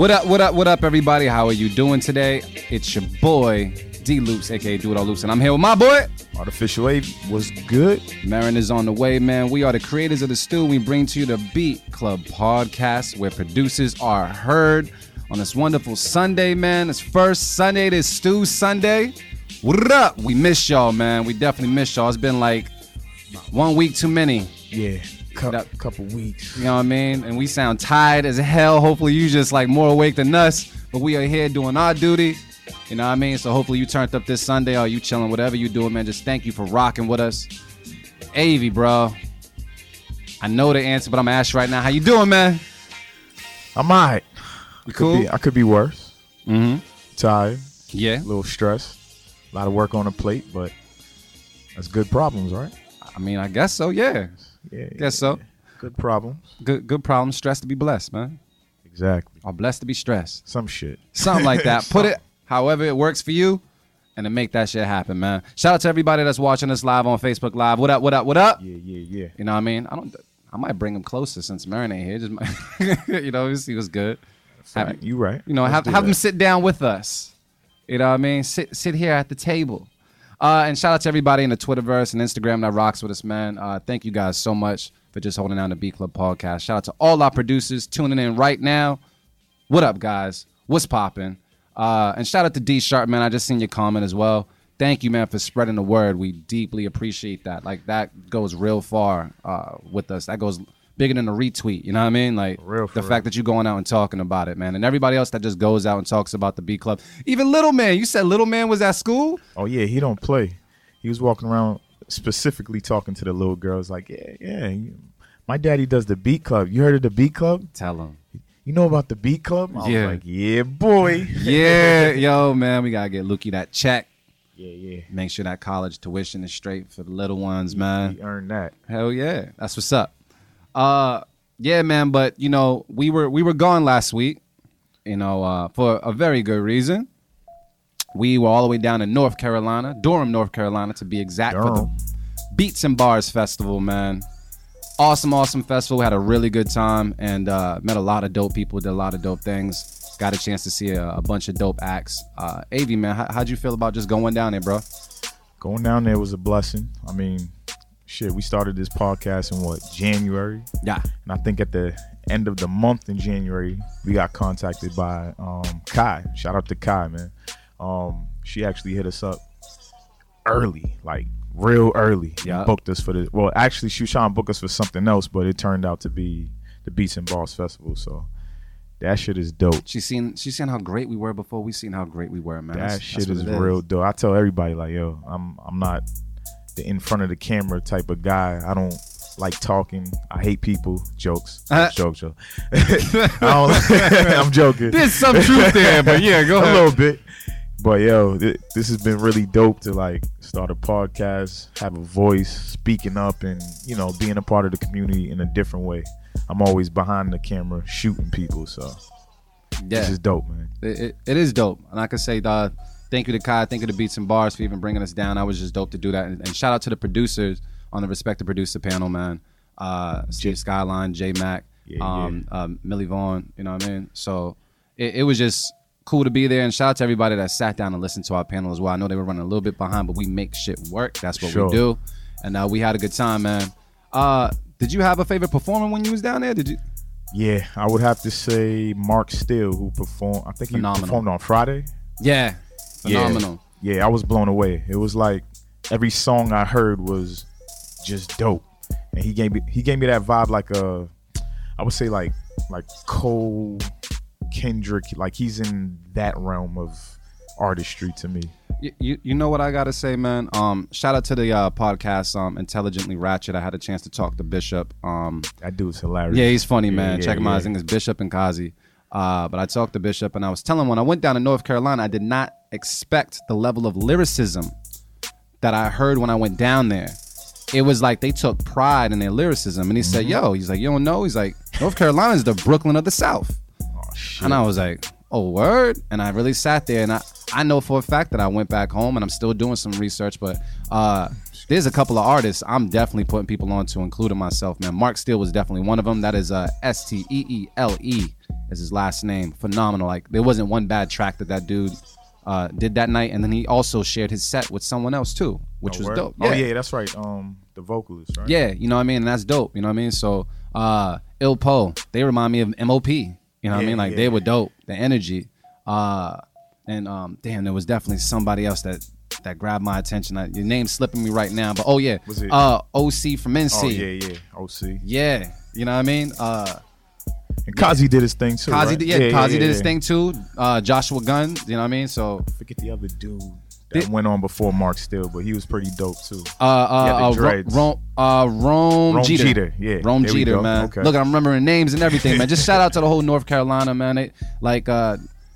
What up, everybody? How are you doing today? It's your boy, D-Loops, a.k.a. Do It All Loops, and I'm here with my boy, Artificial Wave. What's good? Marin is on the way, man. We are the creators of the stew. We bring to you the Beat Club Podcast, where producers are heard on this wonderful Sunday, man. It's first Sunday, this stew Sunday. What up? We miss y'all, man. We definitely miss y'all. It's been like 1 week too many. Yeah. Couple weeks. You know what I mean? And we sound tired as hell. Hopefully you just like more awake than us. But we are here doing our duty. You know what I mean? So hopefully you turned up this Sunday or you chilling, whatever you doing, man. Just thank you for rocking with us. Avi, bro. I know the answer, but I'm gonna ask you right now. How you doing, man? I'm all right. You cool? I could be worse. Mm-hmm. Tired. Yeah. A little stressed. A lot of work on the plate, but that's good problems, right? I mean, I guess so, yeah. Yeah. Good problems. Good problems. Stressed to be blessed, man. Exactly. Or blessed to be stressed. Some shit. Something like that. Put it however it works for you and to make that shit happen, man. Shout out to everybody that's watching us live on Facebook Live. What up, what up, what up? Yeah. You know what I mean? I might bring him closer since Marin ain't here. Just might, you know, he was good. Have, you right. You know, have him sit down with us. You know what I mean? Sit here at the table. And shout out to everybody in the Twitterverse and Instagram that rocks with us, man. Thank you guys so much for just holding down the B Club Podcast. Shout out to all our producers tuning in right now. What up, guys? What's poppin'? And shout out to D Sharp, man. I just seen your comment as well. Thank you, man, for spreading the word. We deeply appreciate that. Like, that goes real far with us. That goes bigger than a retweet. You know what I mean? Like, the fact that you're going out and talking about it, man. And everybody else that just goes out and talks about the B Club. Even Little Man. You said Little Man was at school? Oh, yeah. He don't play. He was walking around specifically talking to the little girls. Like, yeah. My daddy does the Beat Club. You heard of the Beat Club? Tell him. You know about the Beat Club? I was like, yeah, boy. Yeah. Yo, man. We got to get Lukey that check. Yeah. Make sure that college tuition is straight for the little ones, man. He earned that. Hell yeah. That's what's up. Yeah, man, but you know, we were gone last week, you know, for a very good reason. We were all the way down in North Carolina, Durham, North Carolina, to be exact, for the Beats and Bars Festival, man. Awesome festival. We had a really good time and met a lot of dope people, did a lot of dope things. Got a chance to see a bunch of dope acts. AV, man, how'd you feel about just going down there, bro? Going down there was a blessing. I mean, shit, we started this podcast in January? Yeah. And I think at the end of the month in January, we got contacted by Kai. Shout out to Kai, man. She actually hit us up early, like real early. Yeah. Booked us for this. Well, actually, she was trying to book us for something else, but it turned out to be the Beats and Bars Festival. So that shit is dope. She seen how great we were before we seen how great we were, man. That shit is real dope. I tell everybody, like, yo, I'm not the in front of the camera type of guy. I don't like talking. I hate people. Jokes. Joke. I'm joking. There's some truth there, but yeah, go ahead. A little bit. But yo, this has been really dope to like start a podcast, have a voice, speaking up and, you know, being a part of the community in a different way. I'm always behind the camera shooting people, so yeah. This is dope, man. It is dope. And I can say that. Thank you to Kai. Thank you to Beats and Bars for even bringing us down. I was just dope to do that. And shout out to the producers on the Respected Producer panel, man. Steve Skyline, J Mac, Millie Vaughn, you know what I mean? So it was just cool to be there. And shout out to everybody that sat down and listened to our panel as well. I know they were running a little bit behind, but we make shit work. That's what we do. And we had a good time, man. Did you have a favorite performer when you was down there? Did you? Yeah, I would have to say Mark Still, who performed. I think he performed on Friday. Yeah. Phenomenal. Yeah, I was blown away. It was like every song I heard was just dope, and he gave me that vibe like a, I would say like Cole Kendrick, like he's in that realm of artistry to me. You know what I gotta say, man. Shout out to the podcast, Intelligently Ratchet. I had a chance to talk to Bishop. That dude's hilarious. Yeah, he's funny, man. Check him out. His name is Bishop and Kazi. But I talked to Bishop, and I was telling him when I went down to North Carolina, I did not expect the level of lyricism that I heard when I went down there. It was like they took pride in their lyricism. And he said, yo, he's like, you don't know? He's like, North Carolina is the Brooklyn of the South. Oh, shit. And I was like, oh, word? And I really sat there, and I know for a fact that I went back home, and I'm still doing some research, but there's a couple of artists I'm definitely putting people on to, including myself, man. Mark Steele was definitely one of them. That is S-T-E-E-L-E. is his last name. Phenomenal. Like, there wasn't one bad track that dude did that night. And then he also shared his set with someone else too, which was dope. Yeah. Oh yeah, that's right. The vocalist, right? Yeah, you know what I mean? And that's dope. You know what I mean? So Ill Po, they remind me of M.O.P. You know what I mean? Like, they were dope. The energy. Damn, there was definitely somebody else that grabbed my attention. Your name's slipping me right now, but oh yeah, was it? OC from NC. Oh yeah, OC. Yeah, you know what I mean. And Kazi did his thing too. Kazi did his thing too. Joshua Gunn, you know what I mean. So forget the other dude that went on before Mark Still, but he was pretty dope too. Rome Jeter. Yeah, Rome Jeter, man. Okay. Look, I'm remembering names and everything, man. Just shout out to the whole North Carolina, man.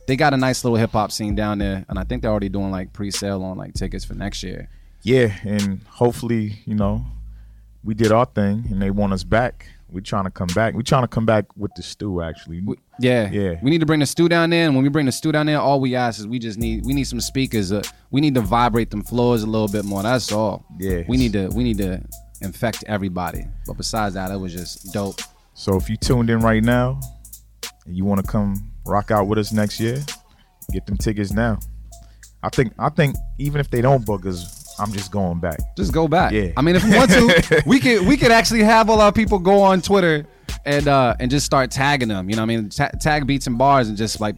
They got a nice little hip hop scene down there, and I think they're already doing like pre-sale on like tickets for next year. Yeah, and hopefully, you know, we did our thing and they want us back. We're trying to come back. We're trying to come back with the stew, actually. Yeah. We need to bring the stew down there, and when we bring the stew down there, all we ask is we need some speakers. We need to vibrate them floors a little bit more. That's all. Yeah. We need to infect everybody. But besides that, it was just dope. So if you tuned in right now and you want to come rock out with us next year, get them tickets now. I think even if they don't book us, I'm just going back. Just go back. Yeah. I mean, if we want to, we could actually have all our people go on Twitter and just start tagging them. You know what I mean? Tag Beats and Bars and just like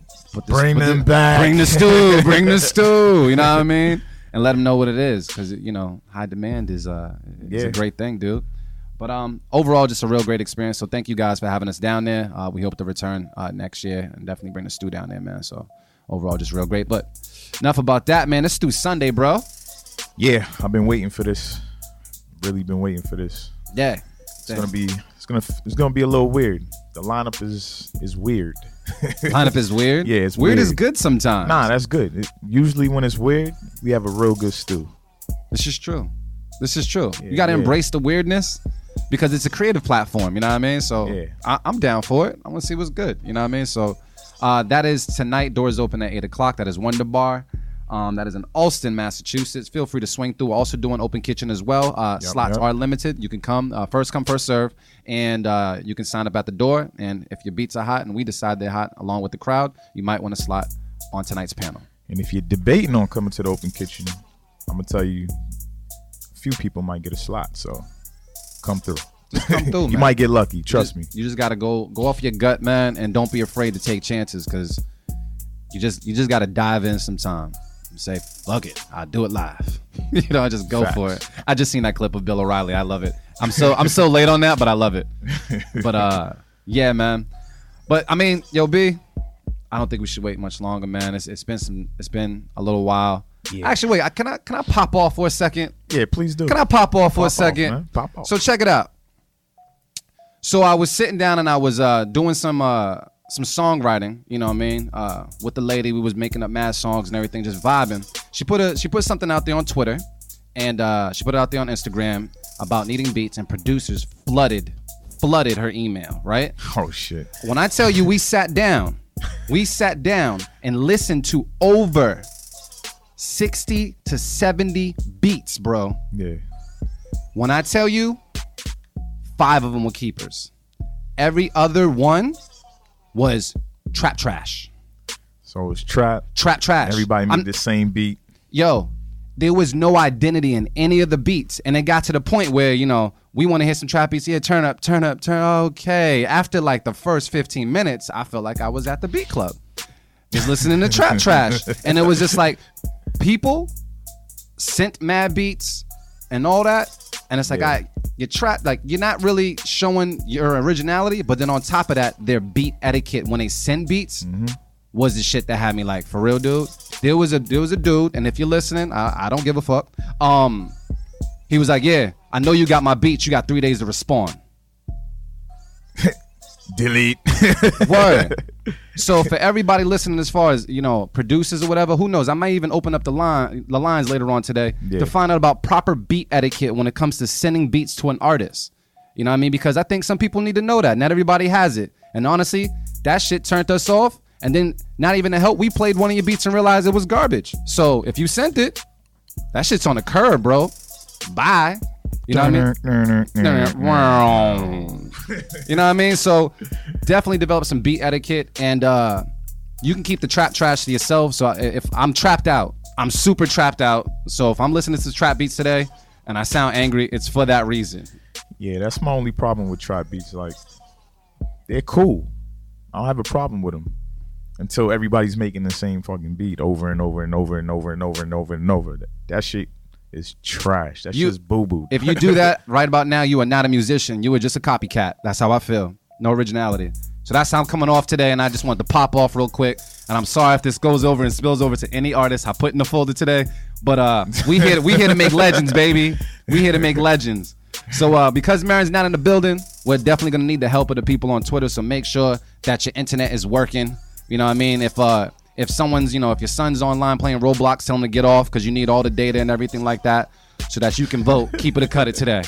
bring them back. Bring the stew. You know what I mean? And let them know what it is, because you know, high demand is a great thing, dude. But overall, just a real great experience. So thank you guys for having us down there. We hope to return next year and definitely bring the stew down there, man. So overall, just real great. But enough about that, man. Let's do Sunday, bro. Yeah, I've been waiting for this. Really been waiting for this. Yeah, it's gonna be. It's gonna be a little weird. The lineup is weird. Lineup is weird. Yeah, it's weird. Weird is good sometimes. Nah, that's good. Usually when it's weird, we have a real good stew. This is true. Yeah, you gotta embrace the weirdness. Because it's a creative platform, you know what I mean? So yeah. I'm down for it. I want to see what's good, you know what I mean? So that is tonight. Doors open at 8 o'clock. That is Wonder Bar. That is in Allston, Massachusetts. Feel free to swing through. We're also doing open kitchen as well. Slots are limited. You can come. First come, first serve. And you can sign up at the door. And if your beats are hot and we decide they're hot along with the crowd, you might want to slot on tonight's panel. And if you're debating on coming to the open kitchen, I'm going to tell you, a few people might get a slot, so... Come through. You man. Might get lucky. Trust me. You just gotta go off your gut, man, and don't be afraid to take chances, because you just gotta dive in sometime and say, "Fuck it, I'll do it live." You know, I just go for it. I just seen that clip of Bill O'Reilly. I love it. I'm so late on that, but I love it. But yeah, man. But I mean, yo, B, I don't think we should wait much longer, man. It's been a little while. Yeah. Actually, wait. Can I pop off for a second? Yeah, please do. Can I pop off for a second? Man. Pop off. So check it out. So I was sitting down and I was doing some songwriting. You know what I mean? With the lady, we was making up mad songs and everything, just vibing. She put something out there on Twitter, and she put it out there on Instagram about needing beats, and producers flooded her email. Right? Oh shit! When I tell you, we sat down and listened to over 60 to 70 beats, bro. Yeah. When I tell you, 5 of them were keepers. Every other one was trap trash. So it was trap trash. Everybody made the same beat. Yo, there was no identity in any of the beats. And it got to the point where, you know, we want to hear some trap beats. Yeah, turn up. Okay. After like the first 15 minutes, I felt like I was at the Beat Club, just listening to trap trash. And it was just like... people sent mad beats and all that, and it's like, yeah. You're trapped, like you're not really showing your originality. But then on top of that, their beat etiquette when they send beats was the shit that had me like, for real, dude. There was a dude, and if you're listening, I don't give a fuck. He was like, yeah, I know you got my beats. You got 3 days to respond. Delete. Word. So for everybody listening, as far as, you know, producers or whatever, who knows? I might even open up the lines later on today to find out about proper beat etiquette when it comes to sending beats to an artist. You know what I mean? Because I think some people need to know that. Not everybody has it. And honestly, that shit turned us off. And then not even to help, we played one of your beats and realized it was garbage. So if you sent it, that shit's on the curb, bro. Bye. You know what I mean? You know what I mean? So definitely develop some beat etiquette, and you can keep the trap trash to yourself. So if I'm trapped out, I'm super trapped out. So if I'm listening to trap beats today and I sound angry, it's for that reason. Yeah, that's my only problem with trap beats. Like, they're cool. I don't have a problem with them until everybody's making the same fucking beat over and over and over and over and over and over and over. That shit is trash. That's just boo-boo. If you do that right about now, you are not a musician. You are just a copycat. That's how I feel. No originality. So that's how I'm coming off today, and I just wanted to pop off real quick. And I'm sorry if this goes over and spills over to any artist I put in the folder today, but we here to make legends, baby. We here to make legends. So because Marin's not in the building, we're definitely going to need the help of the people on Twitter. So make sure that your internet is working. You know what I mean? If someone's, you know, if your son's online playing Roblox, tell him to get off, because you need all the data and everything like that so that you can vote. Keep it or cut it today,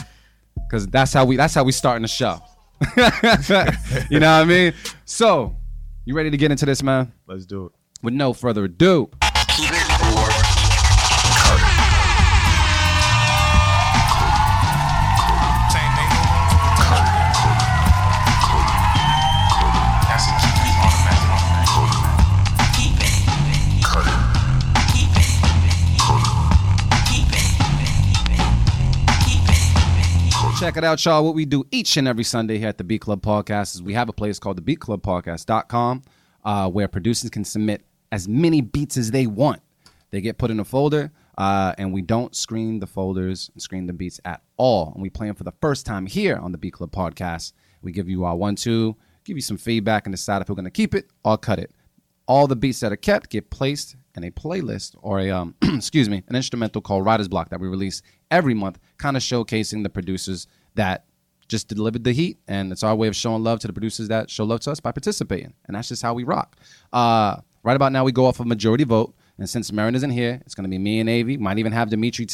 because that's how we starting the show. You know what I mean? So you ready to get into this, man? Let's do it. With no further ado. Keep it or cut it. Check it out, y'all. What we do each and every Sunday here at the Beat Club Podcast is we have a place called thebeatclubpodcast.com where producers can submit as many beats as they want. They get put in a folder, and we don't screen the folders and screen the beats at all. And we play them for the first time here on the Beat Club Podcast. We give you our 1-2, give you some feedback, and decide if we're going to keep it or cut it. All the beats that are kept get placed in a playlist or an instrumental called Writer's Block that we release every month, kind of showcasing the producers that just delivered the heat. And it's our way of showing love to the producers that show love to us by participating. And that's just how we rock. Right about now, we go off a majority vote. And since Marin isn't here, it's going to be me and Avi. Might even have Dimitri,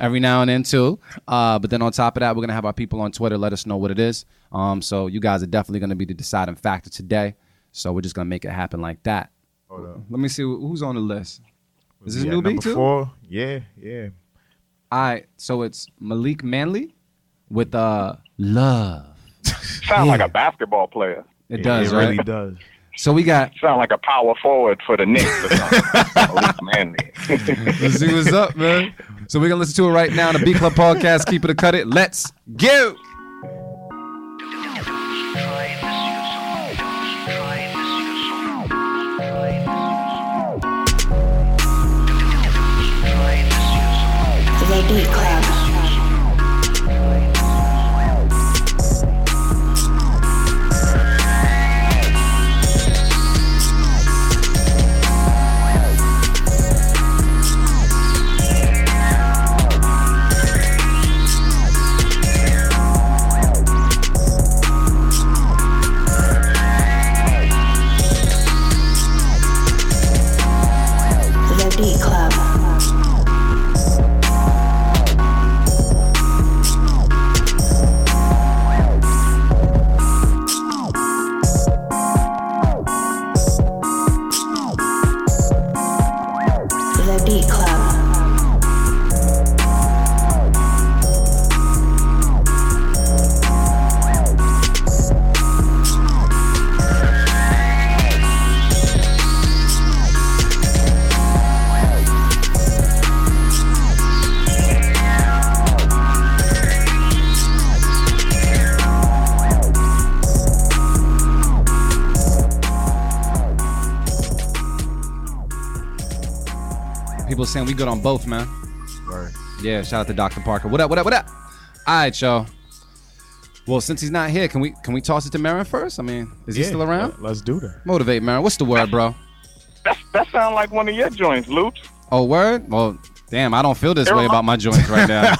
every now and then, too. But then on top of that, we're going to have our people on Twitter let us know what it is. So you guys are definitely going to be the deciding factor today. So we're just going to make it happen like that. Hold up. Let me see who's on the list. Is this a newbie, too? Four? Yeah. All right, so it's Malik Manley with Love. Sound like a basketball player. It does, it right? Really does. So we got... Sound like a power forward for the Knicks or something. Malik Manley. Let's see what's up, man. So we're going to listen to it right now on the Beat Club Podcast. Keep it or cut it. Let's go. Beat Club. People saying we good on both, man. Right. Yeah, shout out to Dr. Parker. What up? All right, y'all. Well, since he's not here, can we toss it to Marin first? I mean, is he still around? Let's do that. Motivate, Marin. What's the word, bro? That sounds like one of your joints, Loops. Oh, word? Well, damn, I don't feel this way about my joints right now.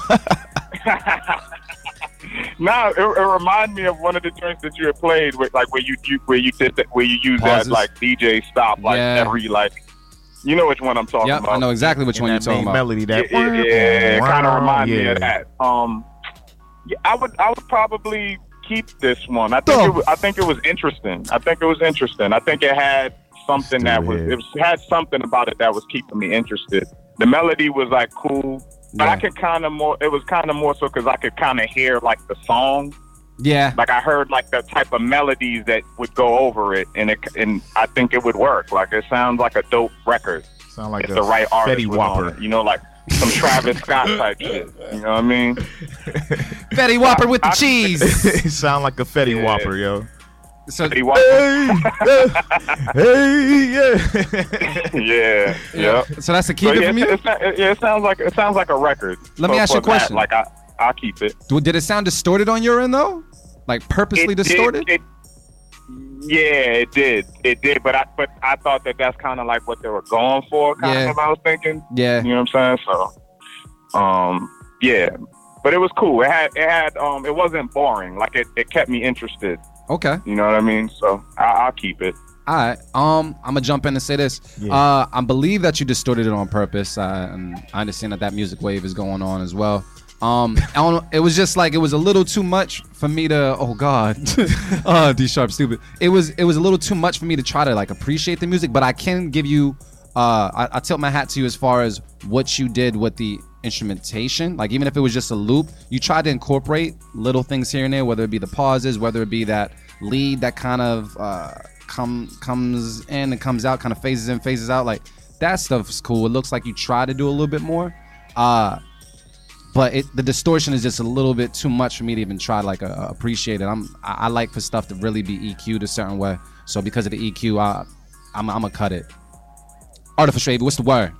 Nah, it reminds me of one of the joints that you had played with, like where you use that like DJ stop, like every like. You know which one I'm talking about. I know exactly which one you're talking about. Melody, that it kind of reminds me of that. I would probably keep this one. I think it was interesting. I think it had something that was had something about it that was keeping me interested. The melody was like cool. But I could kind of more, it was kind of more so because I could kind of hear like the song. Yeah. Like I heard like the type of melodies that would go over it, and I think it would work. Like it sounds like a dope record. Sound like if the right artist was on it. You know, like some Travis Scott type shit. You know what I mean? Fetty Whopper with the cheese. It sound like a Fetty Whopper, yo. So, hey, yeah, yeah. So that's the key to me. Yeah, it sounds like a record. Let me ask you a question. That, like I keep it. Did it sound distorted on your end though? Like purposely distorted? It did. But I thought that's kind of like what they were going for. Kind of, I was thinking. Yeah. You know what I'm saying? So, yeah. But it was cool. It had it wasn't boring. Like it kept me interested. Okay. You know what I mean? So I'll keep it. All right. I'm gonna jump in and say this. Yeah. I believe that you distorted it on purpose. I understand that music wave is going on as well. I don't know, it was just like it was a little too much for me to. Oh God, D sharp stupid. It was a little too much for me to try to like appreciate the music, but I can give you. I tilt my hat to you as far as what you did with the instrumentation. Like even if it was just a loop, you tried to incorporate little things here and there, whether it be the pauses, whether it be that lead that kind of comes in and comes out, kind of phases in, phases out. Like that stuff's cool. It looks like you try to do a little bit more, but the distortion is just a little bit too much for me to even try to like appreciate it. I like for stuff to really be EQ'd a certain way, so because of the EQ, I'm gonna cut it. Artificial Wave, what's the word?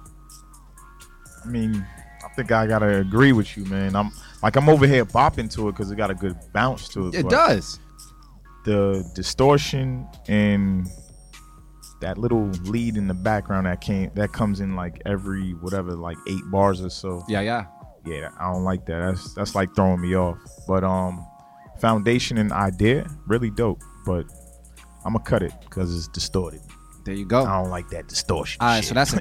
I mean, I think I gotta agree with you, man. I'm over here bopping to it because it got a good bounce to it. It does. The distortion and that little lead in the background that comes in like every whatever, like 8 bars or so. Yeah. I don't like that. That's like throwing me off. But foundation and idea really dope. But I'm gonna cut it because it's distorted. There you go. I don't like that distortion. All right, shit. So that's a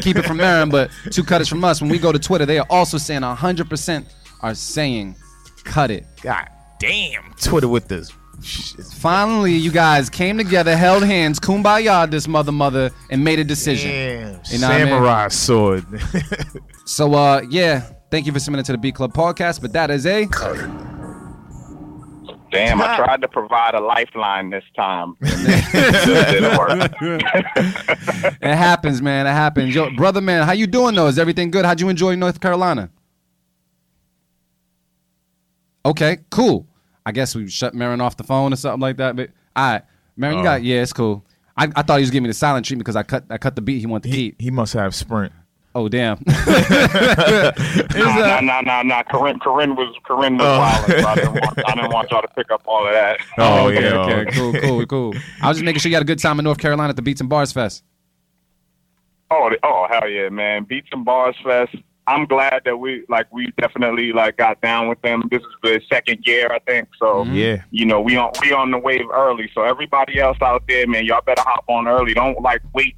keep it from Marin, but 2 cut it from us. When we go to Twitter, they are also saying 100% are saying cut it. God damn, Twitter with this shit. Finally, you guys came together, held hands, kumbaya this mother, and made a decision. Damn, you know samurai sword. So, thank you for submitting to the Beat Club Podcast, but that is a cut it. Damn, I tried to provide a lifeline this time. It happens, man. It happens. Yo, brother, man, how you doing, though? Is everything good? How'd you enjoy North Carolina? Okay, cool. I guess we shut Marin off the phone or something like that. But all right, Marin, you got... Yeah, it's cool. I thought he was giving me the silent treatment because I cut the beat he wanted to keep. He must have Sprint. Oh damn! No. Corinne was violent. So I didn't want y'all to pick up all of that. Oh yeah. Okay. Cool. I was just making sure you had a good time in North Carolina at the Beats and Bars Fest. Oh, hell yeah, man! Beats and Bars Fest. I'm glad that we definitely like got down with them. This is the 2nd year, I think. So yeah, you know we on the wave early. So everybody else out there, man, y'all better hop on early. Don't wait.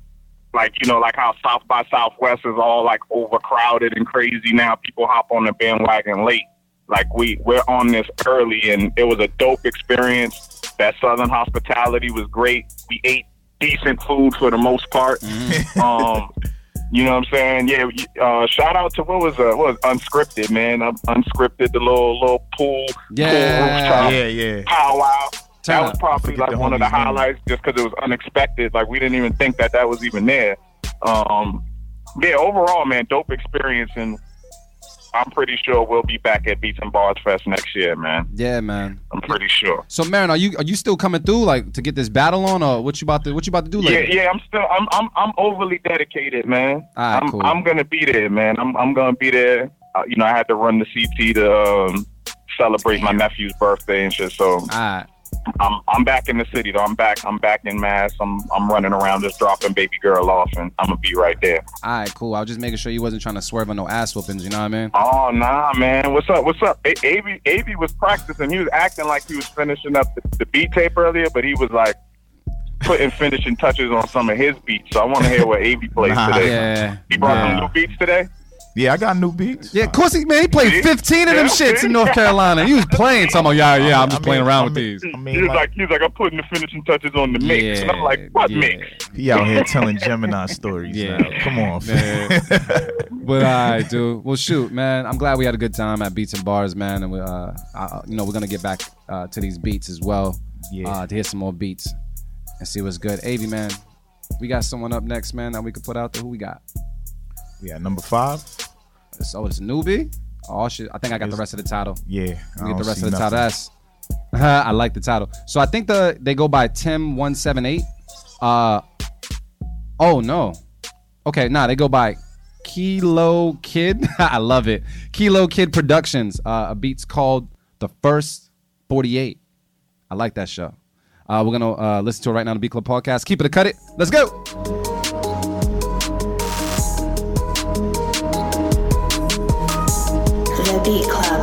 Like, you know, like how South by Southwest is all, like, overcrowded and crazy now. People hop on the bandwagon late. Like, we're on this early, and it was a dope experience. That Southern hospitality was great. We ate decent food for the most part. Mm-hmm. You know what I'm saying? Yeah, shout out to what was Unscripted, man. Unscripted, the little pool. Yeah, pool rooftop, powwow. That was probably like one of the highlights just because it was unexpected. Like we didn't even think that was even there. Overall, man, dope experience. And I'm pretty sure we'll be back at Beats and Bars Fest next year, man. Yeah, man. I'm pretty sure. So, Marin, are you still coming through like to get this battle on, or what you about to do later? Yeah, I'm overly dedicated, man. All right, cool. I'm gonna be there, man. I'm gonna be there. You know, I had to run the CT to celebrate my nephew's birthday and shit. So. All right. I'm back in the city though. I'm back in Mass. I'm running around just dropping baby girl off, and I'm gonna be right there. All right, cool. I was just making sure you wasn't trying to swerve on no ass whoopings. You know what I mean? Oh nah, man. What's up? Av was practicing. He was acting like he was finishing up the beat tape earlier, but he was like putting finishing touches on some of his beats. So I want to hear what Av plays today. Yeah, he brought some new beats today. Yeah, I got new beats. Yeah, of course he, man, he played 15 of them shits in North Carolina. He was playing. Talking about, I'm just playing around with these. He was like, I'm putting the finishing touches on the mix. And I'm like, what mix? He out here telling Gemini stories now. Come on, man. But I do. Well, shoot, man. I'm glad we had a good time at Beats and Bars, man. And we're going to get back to these beats as well. Yeah. To hear some more beats and see what's good. Avy, man, we got someone up next, man, that we could put out there. Who we got? We got number 5. It's Newbie? Oh, shit. I think I got the rest of the title. Yeah. I get the rest of the title. That's, I like the title. So I think they go by Tim178. Oh, no. Okay, nah, they go by Kilo Kid. I love it. Kilo Kid Productions. A beat's called The First 48. I like that show. We're going to listen to it right now on the Beat Club Podcast. Keep it or cut it. Let's go. The Beat Club.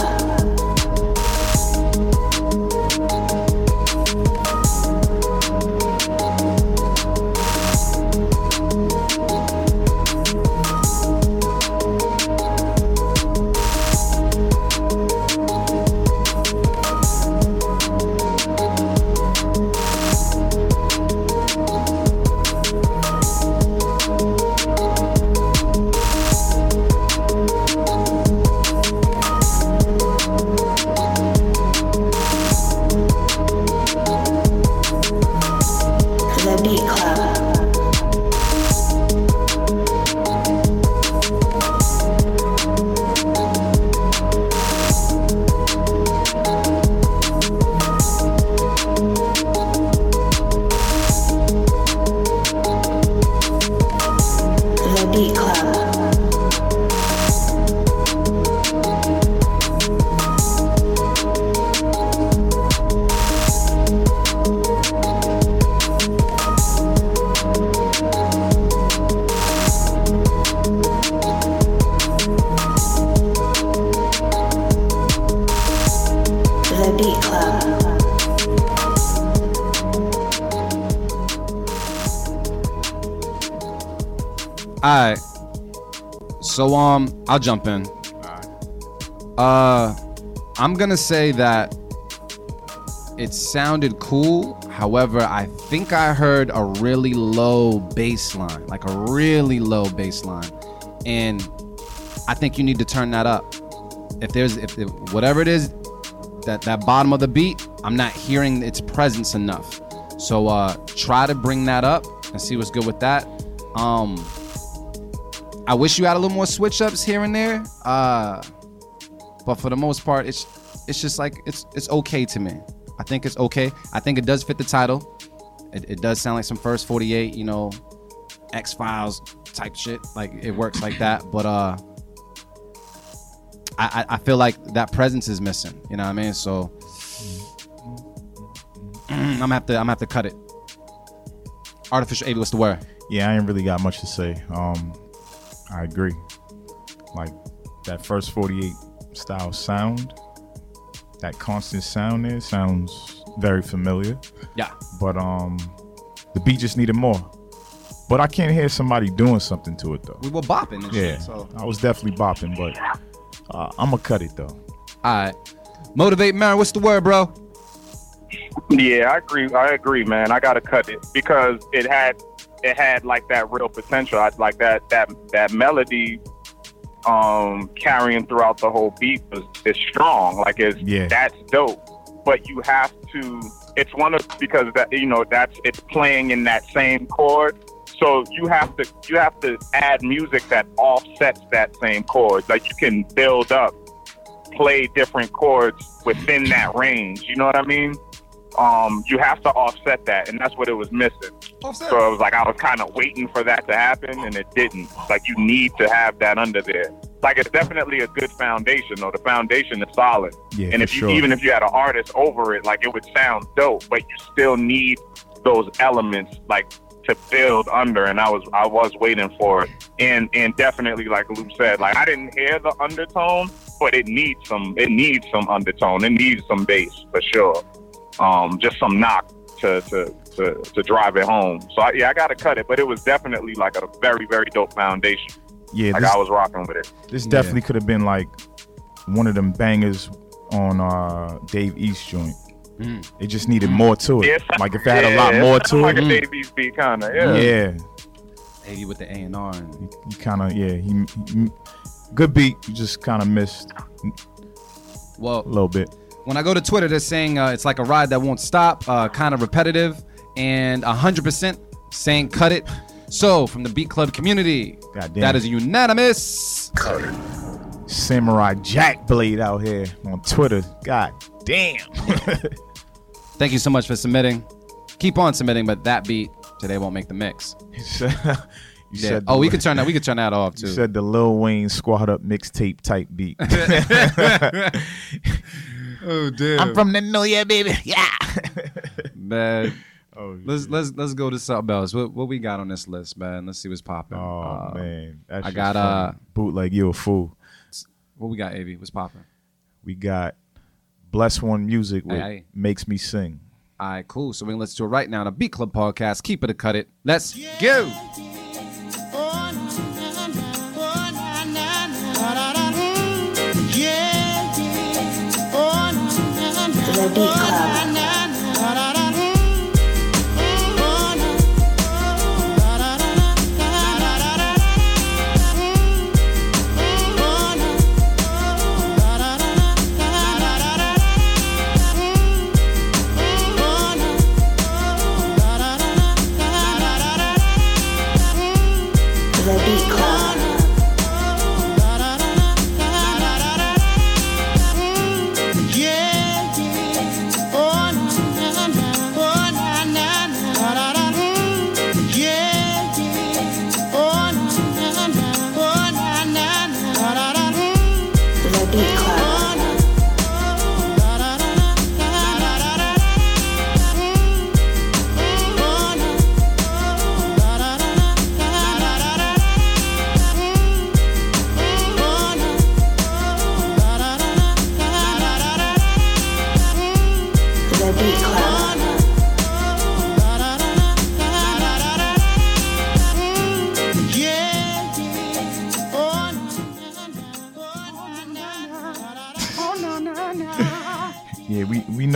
All right, so I'll jump in. I'm gonna say that it sounded cool. However, I think I heard a really low bass line, like a really low bass line, and I think you need to turn that up. If whatever it is, that bottom of the beat, I'm not hearing its presence enough. So try to bring that up and see what's good with that. I wish you had a little more switch-ups here and there, but for the most part, it's just like it's okay to me. I think it's okay. I think it does fit the title. It does sound like some First 48, X-Files type shit. Like it works like that. But I feel like that presence is missing. You know what I mean? So I'm gonna have to cut it. Artificial Wave, what's the word? Yeah, I ain't really got much to say. I agree. Like that First 48 style sound, that constant sound there sounds very familiar. Yeah. But the beat just needed more. But I can't hear somebody doing something to it though. We were bopping and shit. So I was definitely bopping, but I'ma cut it though. Alright. Motivate Marin, what's the word, bro? Yeah, I agree, man. I gotta cut it because it had like that real potential. I like that melody carrying throughout the whole beat is strong. Like that's dope. But you have to. It's one of because that it's playing in that same chord. So you have to add music that offsets that same chord. Like you can build up, play different chords within that range. You know what I mean? You have to offset that, and that's what it was missing. Offset. So it was like I was kind of waiting for that to happen, and it didn't. Like you need to have that under there. Like it's definitely a good foundation, though. The foundation is solid, and even if you had an artist over it, like it would sound dope. But you still need those elements, like to build under. And I was waiting for it, and definitely, like Luke said, like I didn't hear the undertone, but it needs some undertone. It needs some bass for sure. Just some knock to drive it home. So I gotta cut it, but it was definitely like a very, very dope foundation. Yeah, like I was rocking with it. This definitely could have been like one of them bangers on Dave East joint. It just needed more to it. Yeah. Like if it had a lot more to it. Like a Dave East beat kind of, yeah. Maybe with the A&R. You kind of, he good beat, you just kind of missed a little bit. When I go to Twitter, they're saying it's like a ride that won't stop, kind of repetitive, and 100% saying cut it. So, from the Beat Club community, that is unanimous. Cut it. Samurai Jack Blade out here on Twitter. God damn. Thank you so much for submitting. Keep on submitting, but that beat today won't make the mix. We could turn that. We could turn that off too. You said the Lil Wayne squad up mixtape type beat. Oh damn! I'm from the New Year, baby. Yeah. Man, let's go to something else. What we got on this list, man? Let's see what's popping. Oh man, that's I got Bootleg You a Fool. What we got, AB? What's popping? We got Bless One Music with Makes Me Sing. All right, cool. So we can listen to it right now on a Beat Club podcast. Keep it or cut it. Let's go. The Beat Club.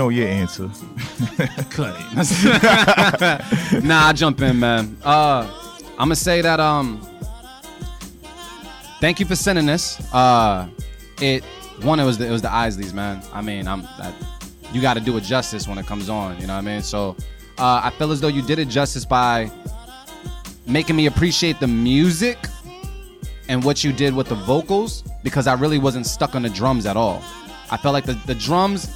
Your answer. Cut it. Nah, I jump in, man. I'm gonna say that thank you for sending this. It was the Isleys, man. I mean, you got to do it justice when it comes on, you know what I mean? So I feel as though you did it justice by making me appreciate the music and what you did with the vocals, because I really wasn't stuck on the drums at all. I felt like the drums,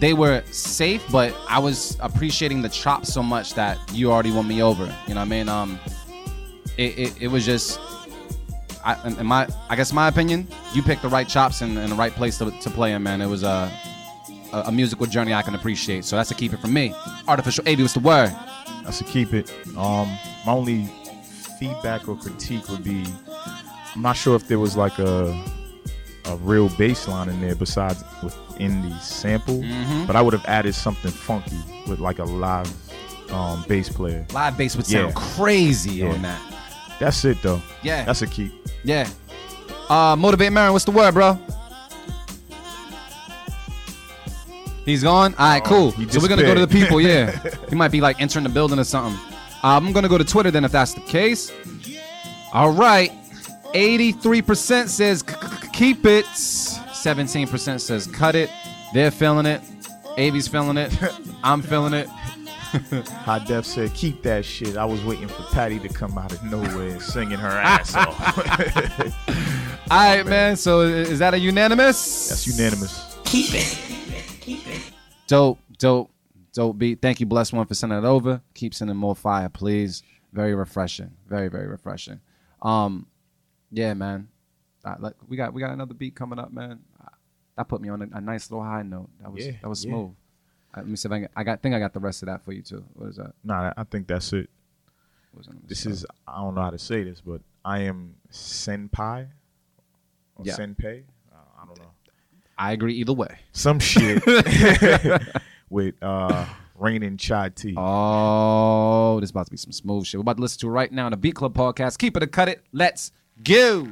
they were safe, but I was appreciating the chop so much that you already won me over. You know what I mean? It was just, I guess my opinion, you picked the right chops and the right place to play in, man. It was a musical journey I can appreciate. So that's a keep it from me. Artificial AB, what's the word? That's a keep it. My only feedback or critique would be, I'm not sure if there was like a real bass line in there besides within the sample, but I would have added something funky with like a live bass player. Live bass would sound crazy on that. That's it though. Yeah. That's a keep. Yeah. Motivate Marin, what's the word, bro? He's gone? All right, cool. So we're going to go to the people, yeah. He might be like entering the building or something. I'm going to go to Twitter then if that's the case. All right. 83% says keep it. 17% says cut it. They're feeling it. AB's feeling it. I'm feeling it. High Def said keep that shit. I was waiting for Patty to come out of nowhere singing her ass off. All right, man. So is that a unanimous? That's unanimous. Keep it. Keep it. Dope beat. Thank you, Blessed One, for sending it over. Keep sending more fire, please. Very refreshing. Very, very refreshing. Yeah, man. We got another beat coming up, man. That put me on a nice little high note. That was smooth. Let me see if I think I got the rest of that for you too. What is that? Nah, I think that's it. I don't know how to say this, but I am senpai or senpai. I don't know. I agree either way. Some shit with Rain and Chai Tea. Oh, this is about to be some smooth shit. We're about to listen to it right now on the Beat Club podcast. Keep it or cut it. Let's go.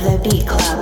to the Beat Club.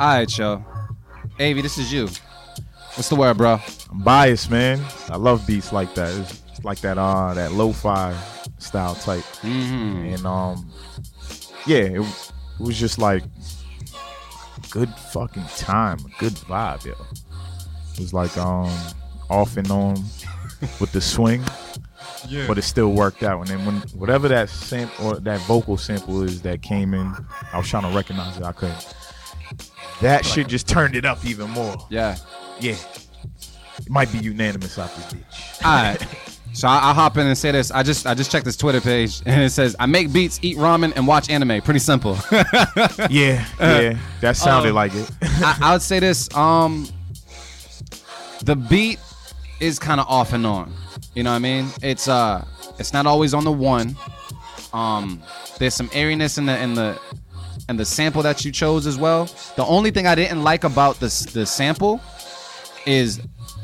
Alright, y'all. Avy, this is you. What's the word, bro? I'm biased, man. I love beats like that. It's like that lo-fi style type. Mm-hmm. And it was just like good fucking time, good vibe, yo. It was like off and on with the swing, yeah. But it still worked out. And then whatever that sample or that vocal sample is that came in, I was trying to recognize it. I couldn't. That shit just turned it up even more. Yeah. It might be unanimous out this bitch. All right. So I'll hop in and say this. I just checked this Twitter page, and it says, I make beats, eat ramen, and watch anime. Pretty simple. Yeah. That sounded like it. I would say this. The beat is kind of off and on. You know what I mean? It's not always on the one. There's some airiness in the sample that you chose as well. The only thing I didn't like about the sample is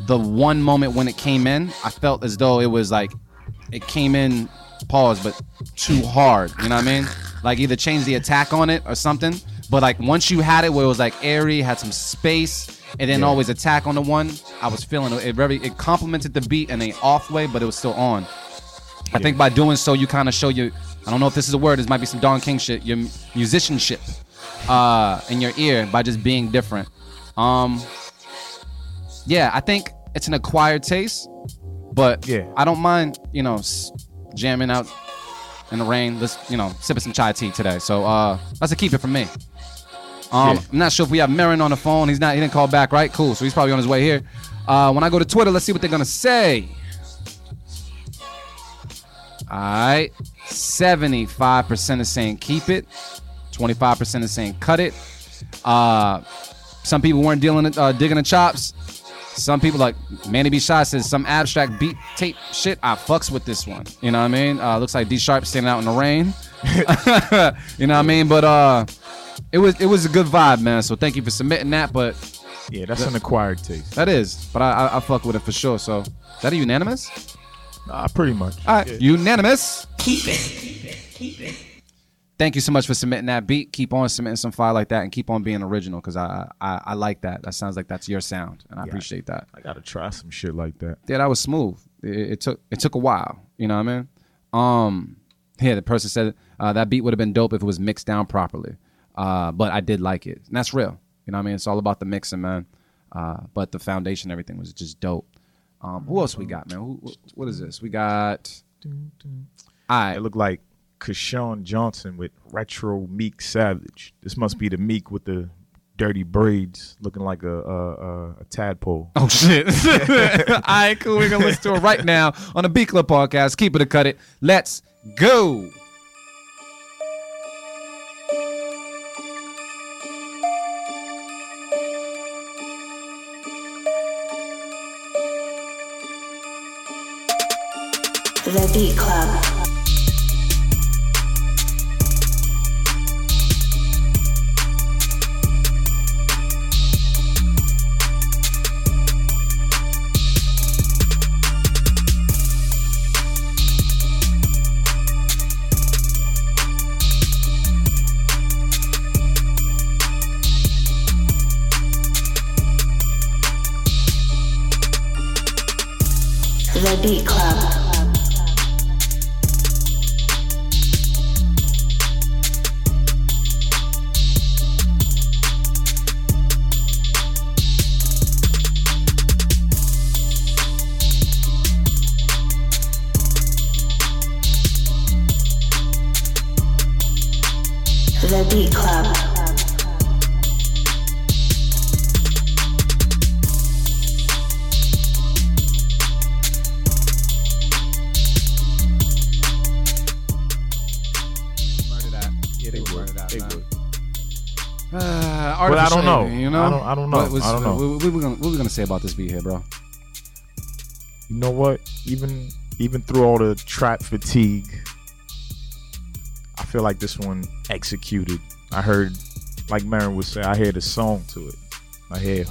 the one moment when it came in, I felt as though it was like it came in but too hard. You know what I mean? Like either change the attack on it or something. But like once you had it where it was like airy, had some space, it didn't always attack on the one. I was feeling it it complemented the beat in an off way, but it was still on. I think by doing so, you kind of show your, I don't know if this is a word, this might be some Don King shit, your musicianship in your ear by just being different. I think it's an acquired taste, but I don't mind, jamming out in the rain, sipping some chai tea today. So that's a keep it for me. I'm not sure if we have Marin on the phone. He didn't call back, right? Cool. So he's probably on his way here. When I go to Twitter, let's see what they're going to say. All right, 75% is saying keep it, 25% is saying cut it. Some people weren't digging the chops. Some people, like Manny B. Shy says, some abstract beat tape shit, I fucks with this one. You know what I mean? Looks like D-Sharp standing out in the rain. You know what I mean? But it was a good vibe, man, so thank you for submitting that. But yeah, that's an acquired taste. That is, but I fuck with it for sure. So is that a unanimous? Pretty much. All right, unanimous. Keep it. Thank you so much for submitting that beat. Keep on submitting some fire like that and keep on being original because I like that. That sounds like that's your sound, and I appreciate that. I got to try some shit like that. Yeah, that was smooth. It took a while. You know what I mean? The person said that beat would have been dope if it was mixed down properly, but I did like it. And that's real. You know what I mean? It's all about the mixing, man. But the foundation, everything was just dope. Who else we got, man? What is this? We got... It looked like Keshawn Johnson with Retro Meek Savage. This must be the Meek with the dirty braids looking like a tadpole. Oh, shit. All right, cool. We're going to listen to it right now on the Beat Club Podcast. Keep it or cut it. Let's go. The Beat Club. Beat Club. The Beat Club. Well, I don't know. You know, I don't know. I don't know. What we gonna say about this beat here, bro? You know what? Even through all the trap fatigue, I feel like this one executed. I heard, like Marin would say, I heard a song to it. I heard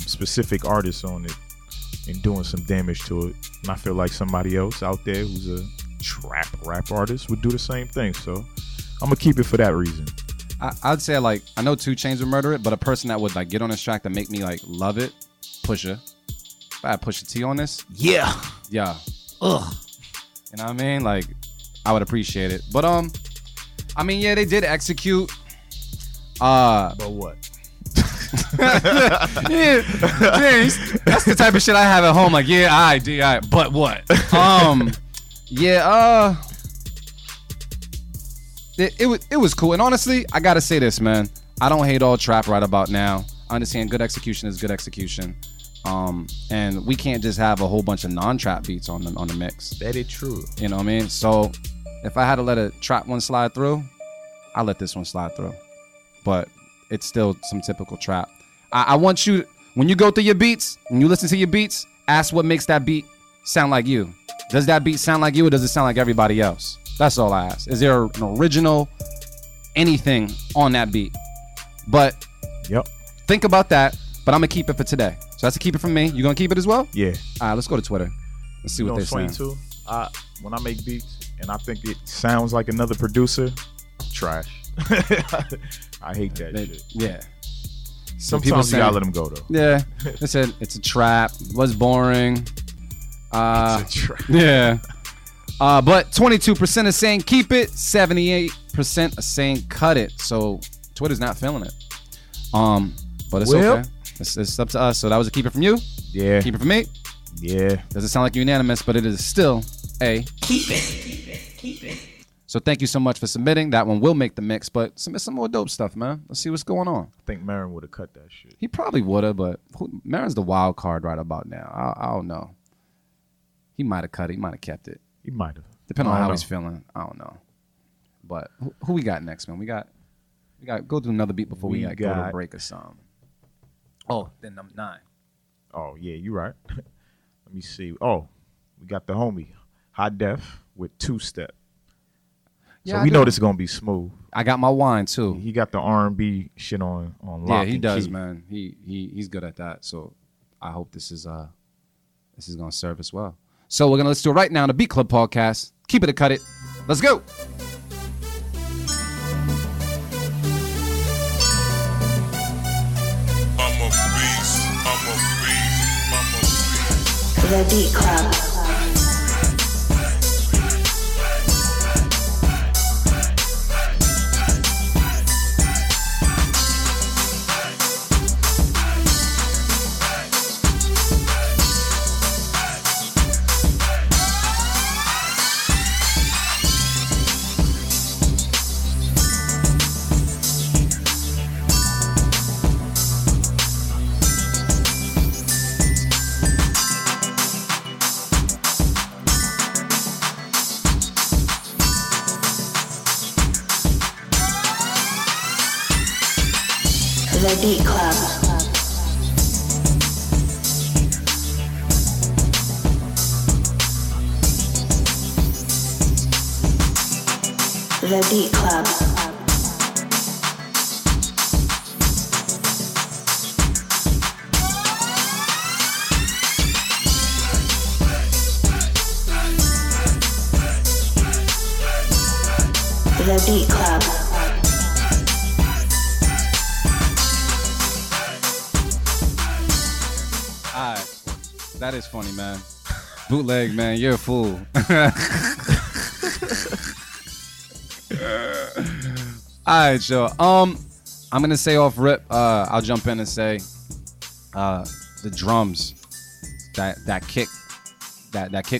specific artists on it and doing some damage to it. And I feel like somebody else out there who's a trap rap artist would do the same thing. So I'm gonna keep it for that reason. I'd say, like, I know 2 Chainz would murder it, but a person that would, like, get on this track that make me, like, love it, Pusha. If I had Pusha T on this, yeah, ugh, you know what I mean? Like, I would appreciate it. But I mean, yeah, they did execute. But what? yeah, that's the type of shit I have at home. Like, yeah, all right, but what? It was cool. And honestly, I gotta say this, man, I don't hate all trap right about now. I understand good execution is good execution, and we can't just have a whole bunch of non-trap beats on the mix. That is true. You know what I mean? So if I had to let a trap one slide through, I let this one slide through, but it's still some typical trap. I want you, when you go through your beats, when you listen to your beats, ask what makes that beat sound like you. Does that beat sound like you, or does it sound like everybody else? That's all I ask. Is there an original anything on that beat? But yep, think about that. But I'm going to keep it for today. So that's a keep it from me. You going to keep it as well? Yeah. All right, let's go to Twitter. Let's see what they're saying. Too, when I make beats and I think it sounds like another producer, trash. I hate that shit. Yeah. Sometimes you got to let them go, though. Yeah. They said it's a trap. It was boring. It's a trap. Yeah. But 22% are saying keep it, 78% are saying cut it. So Twitter's not feeling it. But it's okay. It's up to us. So that was a keep it from you. Yeah. Keep it from me. Yeah. Doesn't sound like unanimous, but it is still a keep it. Keep it. So thank you so much for submitting. That one will make the mix, but submit some more dope stuff, man. Let's see what's going on. I think Marin would have cut that shit. He probably would have, but Marin's the wild card right about now. I don't know. He might have cut it. He might have kept it. You might have. Depending on how he's feeling. I don't know. But who we got next, man? We got go to another beat before we go to break or something. Oh, then number 9. Oh, yeah, you right. Let me see. Oh, we got the homie, Hot Def, with 2-Step. Yeah, so we know this is going to be smooth. I got my wine, too. He got the R&B shit on lock. Yeah, he does, man. He's good at that. So I hope this is going to serve us well. So we're going to listen to it right now on the Beat Club Podcast. Keep it or cut it. Let's go. I'm a beast. I'm a beast. I'm a beast. The Beat Club. That is funny, man. Bootleg, man, you're a fool. All right, sure. I'm going to say off rip, I'll jump in and say the drums, that kick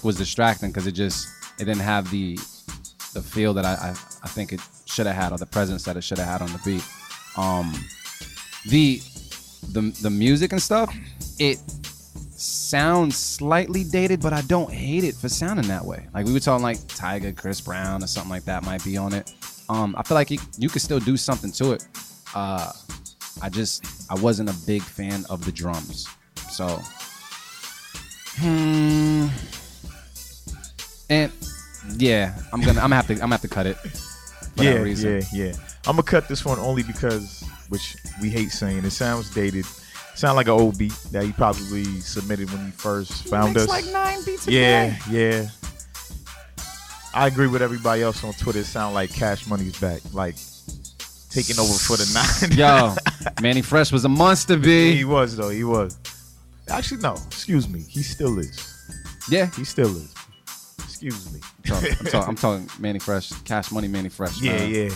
was distracting because it didn't have the feel that I think it should have had, or the presence that it should have had on the beat. The music and stuff, it sounds slightly dated, but I don't hate it for sounding that way. Like we were talking like Tyga, Chris Brown or something like that might be on it. I feel like you could still do something to it. I wasn't a big fan of the drums. So, and yeah, I'm gonna have to cut it. For that reason. Yeah. I'm gonna cut this one only because, which we hate saying, it sounds dated. Sound like an old beat that he probably submitted when he first found us. Like 9 beats. Yeah. I agree with everybody else on Twitter. It sound like Cash Money's back, like taking over for the 9. Yo, Manny Fresh was a monster, B. He was though. He was. Actually, no. Excuse me. He still is. Yeah. He still is. Excuse me. I'm talking Manny Fresh, Cash Money, Manny Fresh. Yeah, man. Yeah.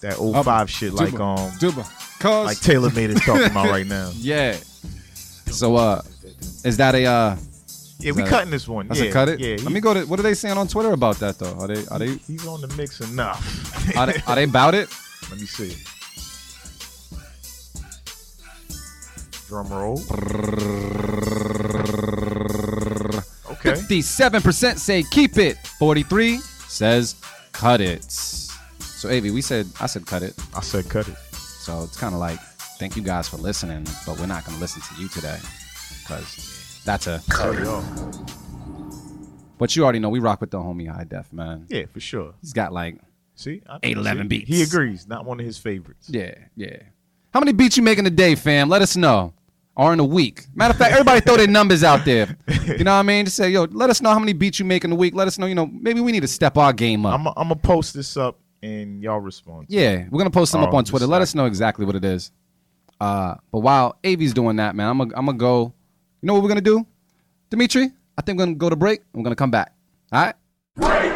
That old '05 shit, Duba, like Duba. Cause like Taylor made is talking about right now. Yeah. So is that a yeah, we cutting this one. Yeah, cut it. Yeah, let me go to, what are they saying on Twitter about that though? Are they he's on the mix enough. are they about it? Let me see. Drum roll. 57% say keep it. 43 says cut it. So Avi, I said cut it. I said cut it. So it's kind of like, thank you guys for listening, but we're not going to listen to you today because that's a cut it off. But you already know we rock with the homie High Def, man. Yeah, for sure. He's got like 8-11 beats. He agrees. Not one of his favorites. Yeah. How many beats you making a day, fam? Let us know. Or in a week. Matter of fact, everybody throw their numbers out there. You know what I mean? Just say, yo, let us know how many beats you make in a week. Let us know, maybe we need to step our game up. I'm going to post this up and y'all respond. Yeah, we're going to post them up on Twitter. Let us know exactly what it is. But while AV's doing that, man, I'm going to go. You know what we're going to do? Dimitri, I think we're going to go to break. We're going to come back. All right? Break.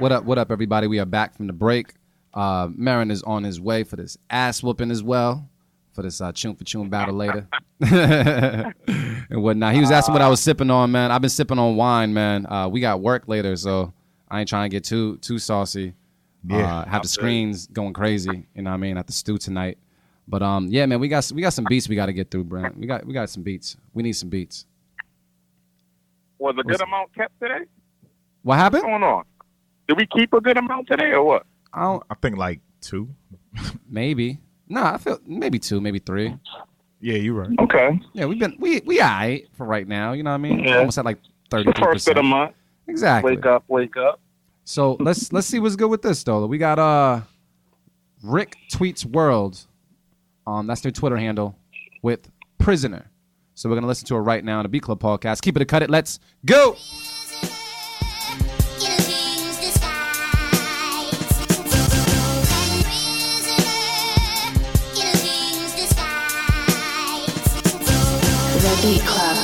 What up, everybody? We are back from the break. Marin is on his way for this ass whooping as well. For this tune for tune battle later and whatnot. He was asking what I was sipping on, man. I've been sipping on wine, man. We got work later, so I ain't trying to get too saucy. Yeah, have the screens going crazy. You know what I mean? At the stew tonight. But yeah, man, we got some beats we got to get through, Brent. We got some beats. We need some beats. Was a good amount kept today? What happened? What's going on? Did we keep a good amount today or what? I think like 2, maybe. Nah, I feel maybe 2, maybe 3. Yeah, you're right. Okay. Yeah, we alright for right now. You know what I mean? Yeah. Almost at like 30%. First of the month. Exactly. Wake up. So let's see what's good with this though. We got Rick Tweets World. That's their Twitter handle with Prisoner. So we're gonna listen to it right now on the Beat Club Podcast. Keep it or cut it. Let's go. Beat Club.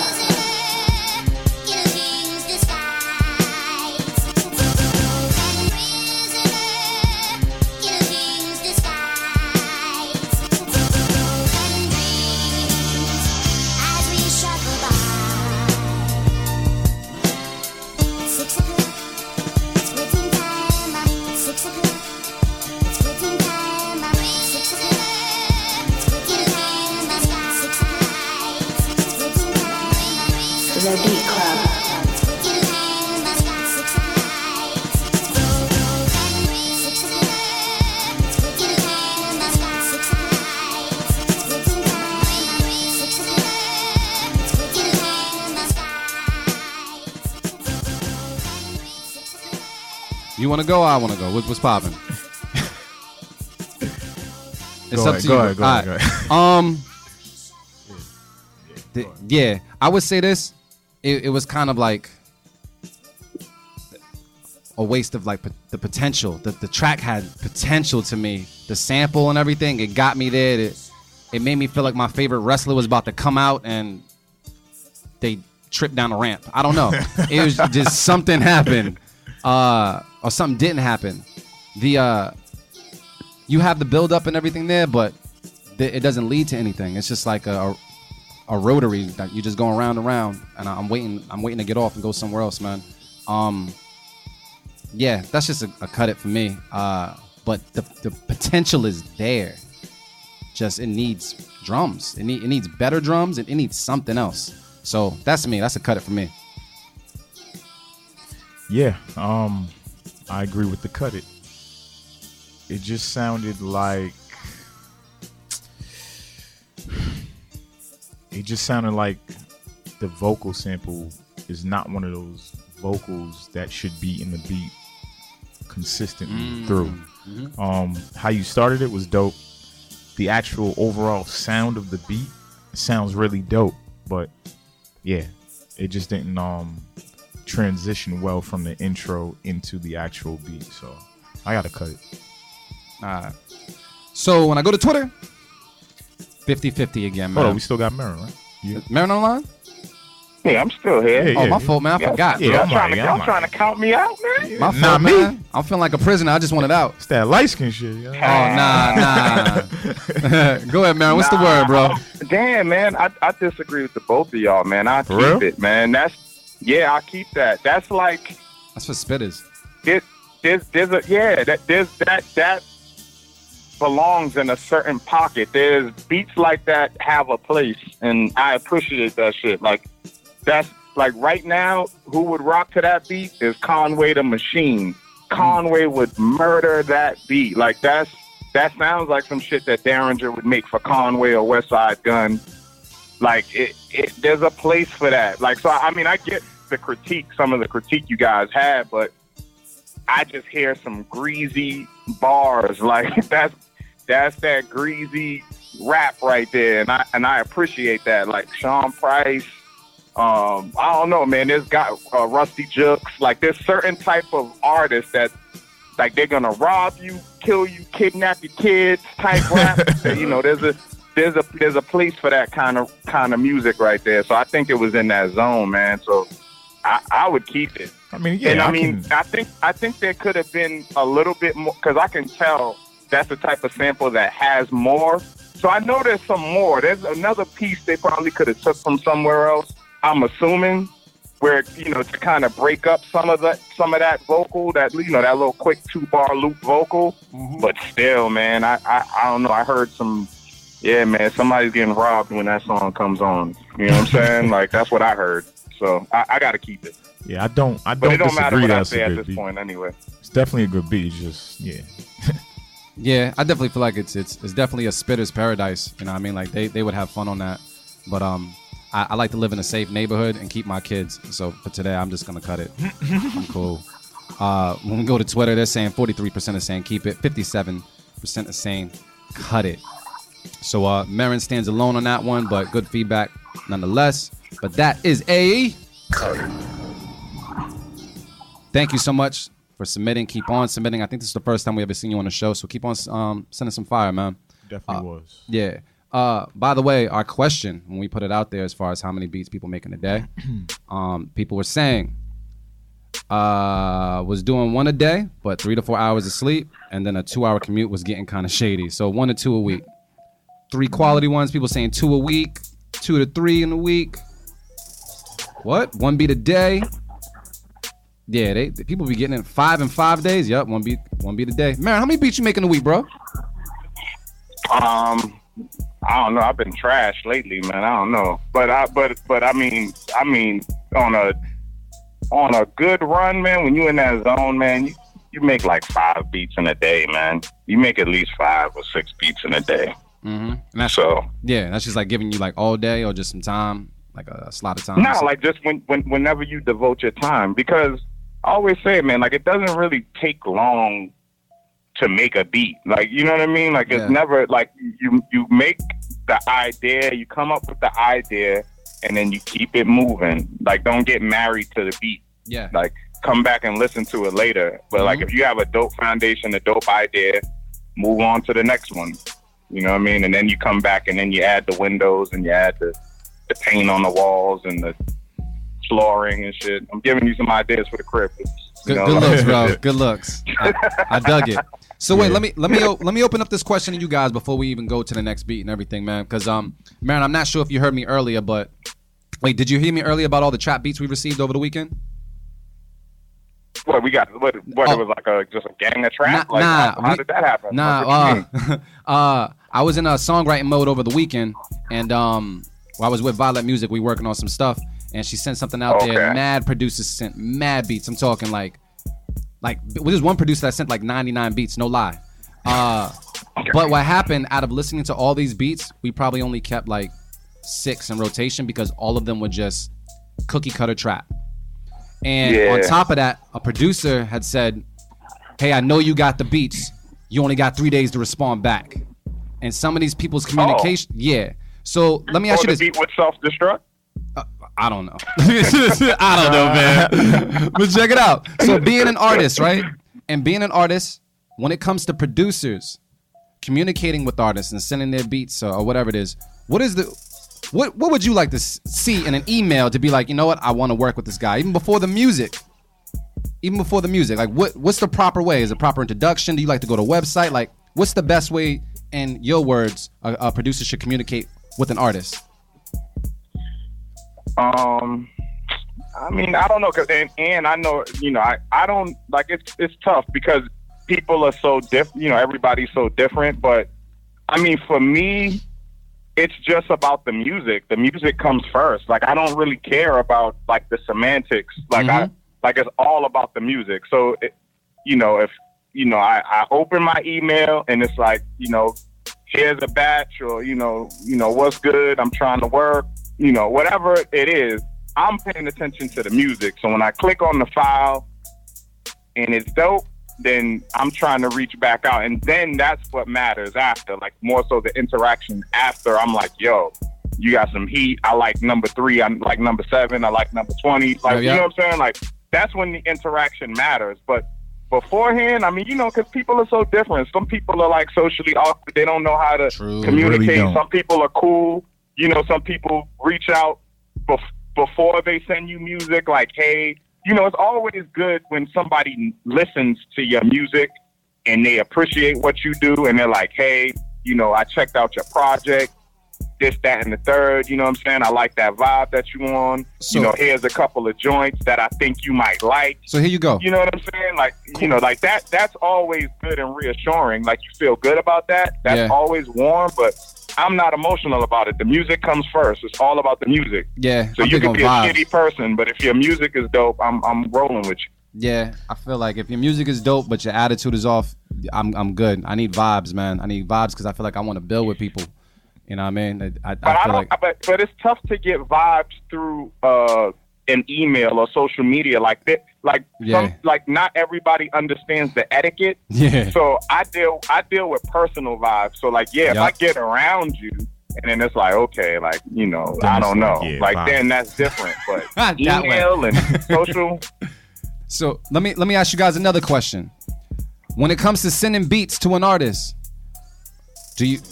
You want to go? I want to go. What's popping? It's up to you. Go ahead. Yeah, I would say this. It was kind of like a waste of like the potential. The track had potential to me. The sample and everything, it got me there. It made me feel like my favorite wrestler was about to come out and they tripped down a ramp. I don't know. It was just something happened, or something didn't happen. The you have the build up and everything there, but it doesn't lead to anything. It's just like a rotary that you just go around and around, and I'm waiting to get off and go somewhere else, man. Yeah, that's just a cut it for me. But the potential is there. Just it needs drums. It needs better drums, and it needs something else. So that's me. That's a cut it for me. Yeah, I agree with the cut it. It just sounded like the vocal sample is not one of those vocals that should be in the beat consistently through. Mm-hmm. How you started it was dope. The actual overall sound of the beat sounds really dope, but yeah, it just didn't transition well from the intro into the actual beat, so I gotta cut it. Alright. So when I go to Twitter, 50-50 again, man. Hold on, we still got Marin, right? Yeah. Marin online? Yeah, I'm still here. Yeah, my fault, man. I forgot. Yeah, y'all trying to count me out, man? My fault, nah, man. Me. I'm feeling like a prisoner. I just wanted out. It's that light skin shit. Yo. Oh, nah. Go ahead, man. What's the word, bro? Damn, man. I disagree with the both of y'all, man. I keep real? It, man. I keep that. That's like. That's for spitters. There's that belongs in a certain pocket. There's beats like that have a place, and I appreciate that shit. Like. That's like right now, who would rock to that beat is Conway the Machine. Conway would murder that beat. Like that sounds like some shit that Derringer would make for Conway or Westside Gun. Like there's a place for that. Like, so I mean, I get the critique, some of the critique you guys had, but I just hear some greasy bars. Like that's that greasy rap right there, and I appreciate that. Like Sean Price. I don't know, man. There's got Rusty Jukes. Like, there's certain type of artists that, like, they're gonna rob you, kill you, kidnap your kids type rap. You know, there's a place for that kind of music right there. So I think it was in that zone, man. So I would keep it. I mean, yeah. And I think there could have been a little bit more, because I can tell that's the type of sample that has more. So I know there's some more. There's another piece they probably could have took from somewhere else. I'm assuming, where, you know, to kind of break up some of that vocal, that, you know, that little quick 2-bar loop vocal. Mm-hmm. But still, man, I don't know. I heard some, yeah, man, somebody's getting robbed when that song comes on. You know what I'm saying? Like, that's what I heard. So I gotta keep it. Yeah, I don't. But it don't matter what I say at this point, anyway. It's definitely a good beat. It's just yeah. Yeah, I definitely feel like it's definitely a spitter's paradise. You know what I mean? Like they would have fun on that, but I like to live in a safe neighborhood and keep my kids. So for today, I'm just going to cut it. I'm cool. When we go to Twitter, they're saying 43% are saying keep it. 57% are saying cut it. So Marin stands alone on that one, but good feedback nonetheless. But that is a cut it. Thank you so much for submitting. Keep on submitting. I think this is the first time we ever seen you on the show. So keep on sending some fire, man. Definitely was. Yeah. By the way, our question when we put it out there as far as how many beats people make in a day, people were saying was doing one a day, but 3 to 4 hours of sleep, and then a 2-hour commute was getting kind of shady. So 1 to 2 a week. 3 quality ones, people saying 2 a week, 2 to 3 in a week. What? 1 beat a day? Yeah, the people be getting in 5 in 5 days. Yep, one beat a day. Man, how many beats you make in a week, bro? I don't know. I've been trashed lately, man. I don't know, but I mean, on a good run, man. When you in that zone, man, you make like 5 beats in a day, man. You make at least 5 or 6 beats in a day. Mm-hmm. And that's, so yeah, that's just like giving you like all day or just some time, like a slot of time. No, like just whenever you devote your time, because I always say, man, like it doesn't really take long to make a beat, like, you know what I mean? Like, yeah. It's never like you make the idea, you come up with the idea, and then you keep it moving. Like, don't get married to the beat. Yeah. Like, come back and listen to it later. But mm-hmm. like, if you have a dope foundation, a dope idea, move on to the next one. You know what I mean? And then you come back, and then you add the windows, and you add the paint on the walls, and the flooring and shit. I'm giving you some ideas for the crib. Good looks, bro. Good looks. I dug it. So wait, let me open up this question to you guys before we even go to the next beat and everything, man. Because Marin, I'm not sure if you heard me earlier, but wait, did you hear me earlier about all the trap beats we received over the weekend? What we got? What it was like just a gang of trap? How did that happen? I was in a songwriting mode over the weekend, and while I was with Violet Music, we working on some stuff. And she sent something out there. Mad producers sent mad beats. I'm talking like there's one producer that sent like 99 beats, no lie. But what happened, out of listening to all these beats, we probably only kept like 6 in rotation because all of them were just cookie cutter trap. And on top of that, a producer had said, hey, I know you got the beats. You only got 3 days to respond back. And some of these people's communication. So let me ask you this. The beat would self-destruct? I don't know. I don't know, man. But check it out. So being an artist, right? And being an artist, when it comes to producers communicating with artists and sending their beats or whatever it is, what would you like to see in an email to be like, you know what, I want to work with this guy, even before the music? Even before the music, like what's the proper way? Is it a proper introduction? Do you like to go to a website? Like, what's the best way, in your words, a producer should communicate with an artist? I mean, I don't know, cause, and I know, you know, I don't, like, it's tough because people are so different, you know, everybody's so different, but, I mean, for me, it's just about the music. The music comes first. Like, I don't really care about, like, the semantics. Like, it's all about the music. So, I open my email and it's like, you know, here's a batch or, you know, what's good, I'm trying to work. You know, whatever it is, I'm paying attention to the music. So when I click on the file and it's dope, then I'm trying to reach back out. And then that's what matters after, like more so the interaction after. I'm like, yo, you got some heat. I like number 3. I like number 7. I like number 20. Like, you know what I'm saying? Like, that's when the interaction matters. But beforehand, I mean, you know, because people are so different. Some people are like socially awkward. They don't know how to communicate. Really don't. Some people are cool. You know, some people reach out before they send you music, like, hey, you know, it's always good when somebody listens to your music and they appreciate what you do. And they're like, hey, you know, I checked out your project, this, that, and the third. You know what I'm saying? I like that vibe that you on. So, you know, here's a couple of joints that I think you might like. So here you go. You know what I'm saying? Like, you know, like that. That's always good and reassuring. Like, you feel good about that. That's always warm, but I'm not emotional about it. The music comes first. It's all about the music. Yeah. So you can be a shitty person, but if your music is dope, I'm rolling with you. Yeah, I feel like if your music is dope, but your attitude is off, I'm good. I need vibes, man. I need vibes because I feel like I want to build with people. You know what I mean? But it's tough to get vibes through an email or social media like that. Like not everybody understands the etiquette. Yeah. So I deal with personal vibes. So like, if I get around you and then it's like, okay, like, you know, I don't know. Like then that's different. But email and social. So let me ask you guys another question. When it comes to sending beats to an artist,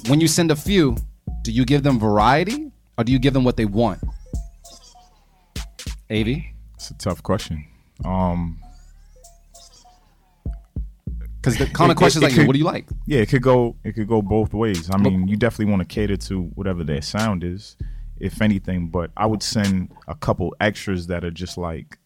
when you send a few, do you give them variety or do you give them what they want? AV? It's a tough question. Because the common question is like, what do you like? Yeah, it could go both ways. I mean, you definitely want to cater to whatever their sound is, if anything. But I would send a couple extras that are just like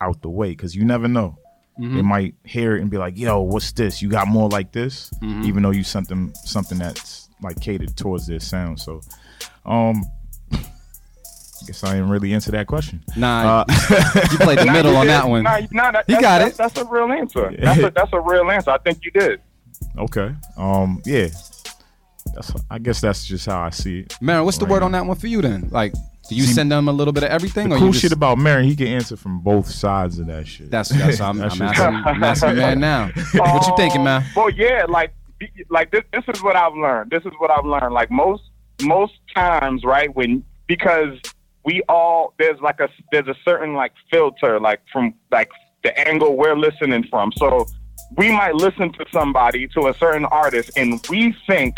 out the way, because you never know. Mm-hmm. They might hear it and be like, yo, what's this? You got more like this? Mm-hmm. Even though you sent them something that's like catered towards their sound. So, I guess I ain't really into that question. Nah, you played the middle on that one. Nah, he got it. That's a real answer. That's a real answer. I think you did. Okay. Yeah. I guess that's just how I see it. Marin, what's the word on that one for you then? Like, do you send them a little bit of everything? The cool shit about Marin, he can answer from both sides of that shit. That's what I'm asking man now. What you thinking, man? Well, yeah, like this is what I've learned. Like most times, right, because we all there's a certain like filter like from like the angle we're listening from. So we might listen to a certain artist, and we think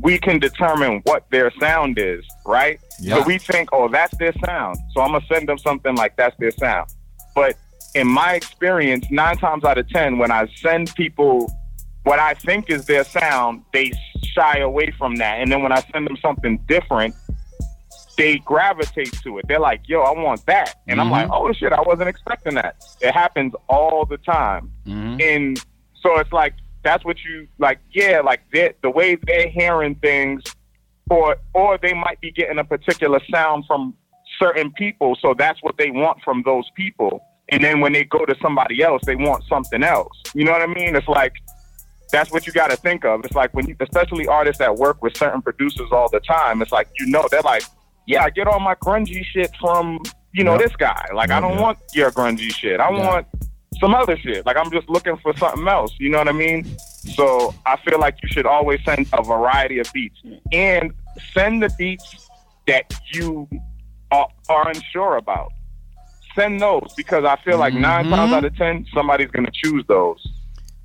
we can determine what their sound is, right? Yeah. So we think, oh, that's their sound, so I'm gonna send them something like that's their sound. But in my experience, 9 times out of 10, when I send people what I think is their sound, they shy away from that. And then when I send them something different, they gravitate to it. They're like, yo, I want that. And mm-hmm. I'm like, oh shit, I wasn't expecting that. It happens all the time. Mm-hmm. And so it's like, that's what you like. Yeah. Like the way they're hearing things, or they might be getting a particular sound from certain people. So that's what they want from those people. And then when they go to somebody else, they want something else. You know what I mean? It's like, that's what you got to think of. It's like when you, especially artists that work with certain producers all the time, it's like, you know, they're like, yeah, I get all my grungy shit from, you know, yep. this guy. Like, I don't want your grungy shit. I want some other shit. Like, I'm just looking for something else. You know what I mean? So I feel like you should always send a variety of beats, and send the beats that you are unsure about. Send those, because I feel like 9 times out of 10, somebody's going to choose those.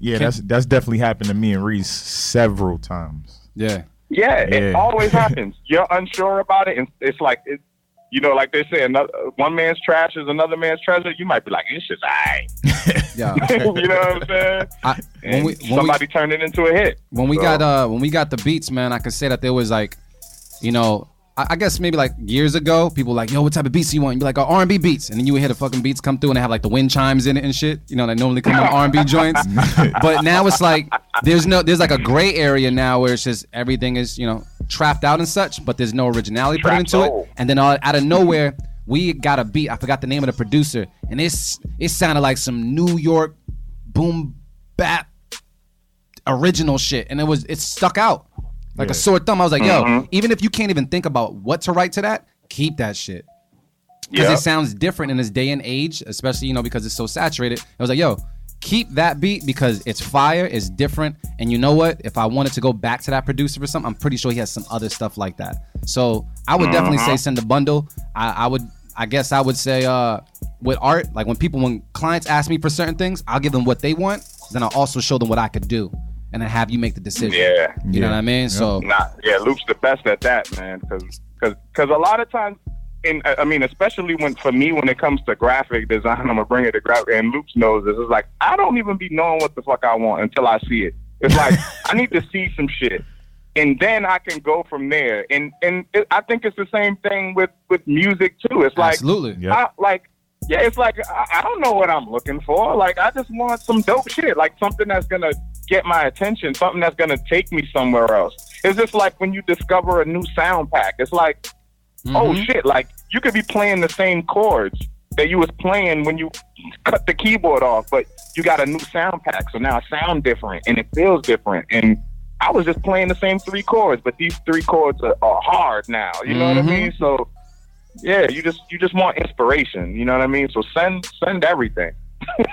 Yeah, that's definitely happened to me and Reese several times. Yeah, it always happens. You're unsure about it, and it's like, you know, like they say, one man's trash is another man's treasure. You might be like, this shit's aight. Yeah, you know what I'm saying? When somebody turned it into a hit. When we got the beats, man, I could say that there was like, you know, I guess maybe like years ago, people were like, yo, what type of beats do you want? You'd be like, oh, R&B beats. And then you would hear the fucking beats come through and they have like the wind chimes in it and shit, you know, that normally come on R&B joints. But now it's like, there's like a gray area now where it's just everything is, you know, trapped out and such, but there's no originality put into it. And then out of nowhere, we got a beat. I forgot the name of the producer. And it sounded like some New York boom bap original shit. And it stuck out like a sore thumb. I was like, yo, even if you can't even think about what to write to that, keep that shit. Because it sounds different in this day and age, especially, you know, because it's so saturated. I was like, yo, keep that beat because it's fire, it's different. And you know what? If I wanted to go back to that producer or something, I'm pretty sure he has some other stuff like that. So I would definitely say send a bundle. I guess I would say with art, like when clients ask me for certain things, I'll give them what they want. Then I'll also show them what I could do. And then have you make the decision. Yeah. You know what I mean? Yeah. So. Loop's the best at that, man. Because a lot of times, especially when it comes to graphic design, I'm going to bring it to graphic, and Loop's knows this. It's like, I don't even be knowing what the fuck I want until I see it. It's like, I need to see some shit. And then I can go from there. And I think it's the same thing with music, too. It's like, absolutely. Yep. I don't know what I'm looking for. Like, I just want some dope shit. Like, something that's going to get my attention, something that's going to take me somewhere else. It's just like when you discover a new sound pack. It's like, oh, shit. Like, you could be playing the same chords that you was playing when you cut the keyboard off, but you got a new sound pack. So now it sounds different, and it feels different. And I was just playing the same 3 chords, but these 3 chords are hard now. You know what I mean? So... yeah, you just want inspiration. You know what I mean? So send everything.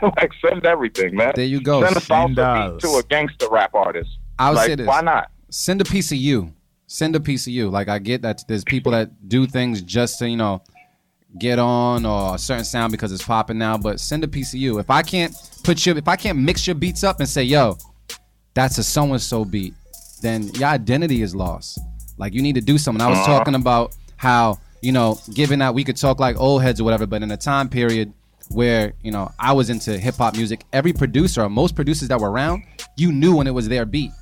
Like, send everything, man. There you go. Send a salsa beat to a gangster rap artist. I would say this. Why not? Send a piece of you. Send a piece of you. Like, I get that there's people that do things just to, you know, get on or a certain sound because it's popping now, but send a piece of you. If I can't mix your beats up and say, yo, that's a so-and-so beat, then your identity is lost. Like, you need to do something. I was talking about how, you know, given that we could talk like old heads or whatever, but in a time period where, you know, I was into hip hop music, every producer or most producers that were around, you knew when it was their beat.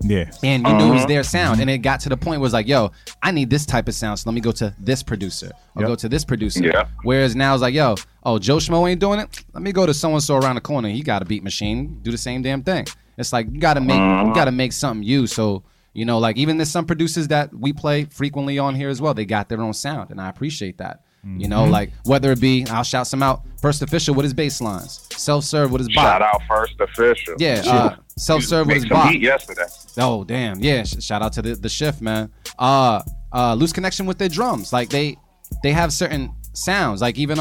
Yeah. And you knew it was their sound. And it got to the point where it was like, yo, I need this type of sound, so let me go to this producer or go to this producer. Yeah. Whereas now it's like, yo, oh, Joe Schmo ain't doing it. Let me go to so-and-so around the corner. He got a beat machine. Do the same damn thing. It's like, you got to make something you. So, you know, like, even there's some producers that we play frequently on here as well. They got their own sound, and I appreciate that. Mm-hmm. You know, like, whether it be, I'll shout some out, First Official with his bass lines, Self-Serve with his bop. Shout out First Official. Yeah, Self-Serve with his bop. He made some heat yesterday. Oh, damn. Yeah, shout out to the shift, man. Loose Connection with their drums. Like, they have certain sounds. Like, even,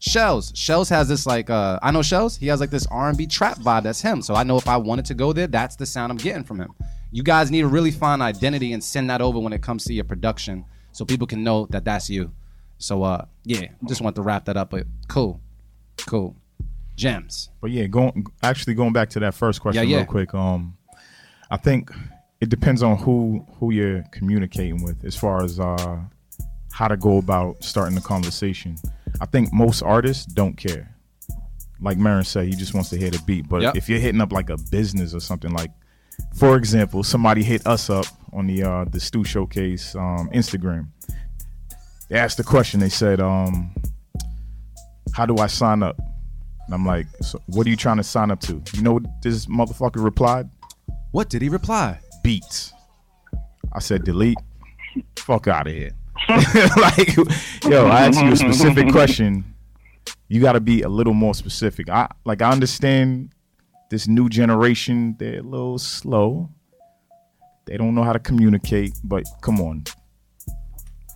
Shells. Shells has this like I know Shells. He has like this R&B trap vibe. That's him. So I know if I wanted to go there, that's the sound I'm getting from him. You guys need to really find identity and send that over when it comes to your production, so people can know that that's you. So just want to wrap that up. But cool, gems. But yeah, going back to that first question real quick. I think it depends on who you're communicating with as far as how to go about starting the conversation. I think most artists don't care. Like Marin said, he just wants to hear the beat. But if you're hitting up like a business or something, like, for example, somebody hit us up on the Stu Showcase Instagram. They asked the question. They said, how do I sign up? And I'm like, so what are you trying to sign up to? You know what this motherfucker replied? What did he reply? Beats. I said, delete. Fuck out of here. Like, yo, I asked you a specific question. You got to be a little more specific. I understand this new generation, they're a little slow. They don't know how to communicate, but come on.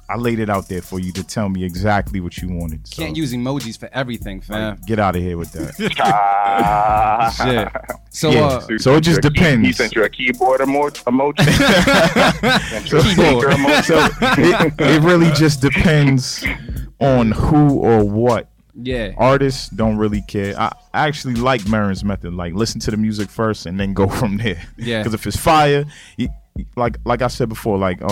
I laid it out there for you to tell me exactly what you wanted. So. Can't use emojis for everything, fam. Like, get out of here with that. Shit. So it just depends. He sent you a keyboard emoji. It really just depends on who or what. Yeah. Artists don't really care. I actually like Marin's method. Like, listen to the music first and then go from there. Yeah. Because if it's fire, like I said before, like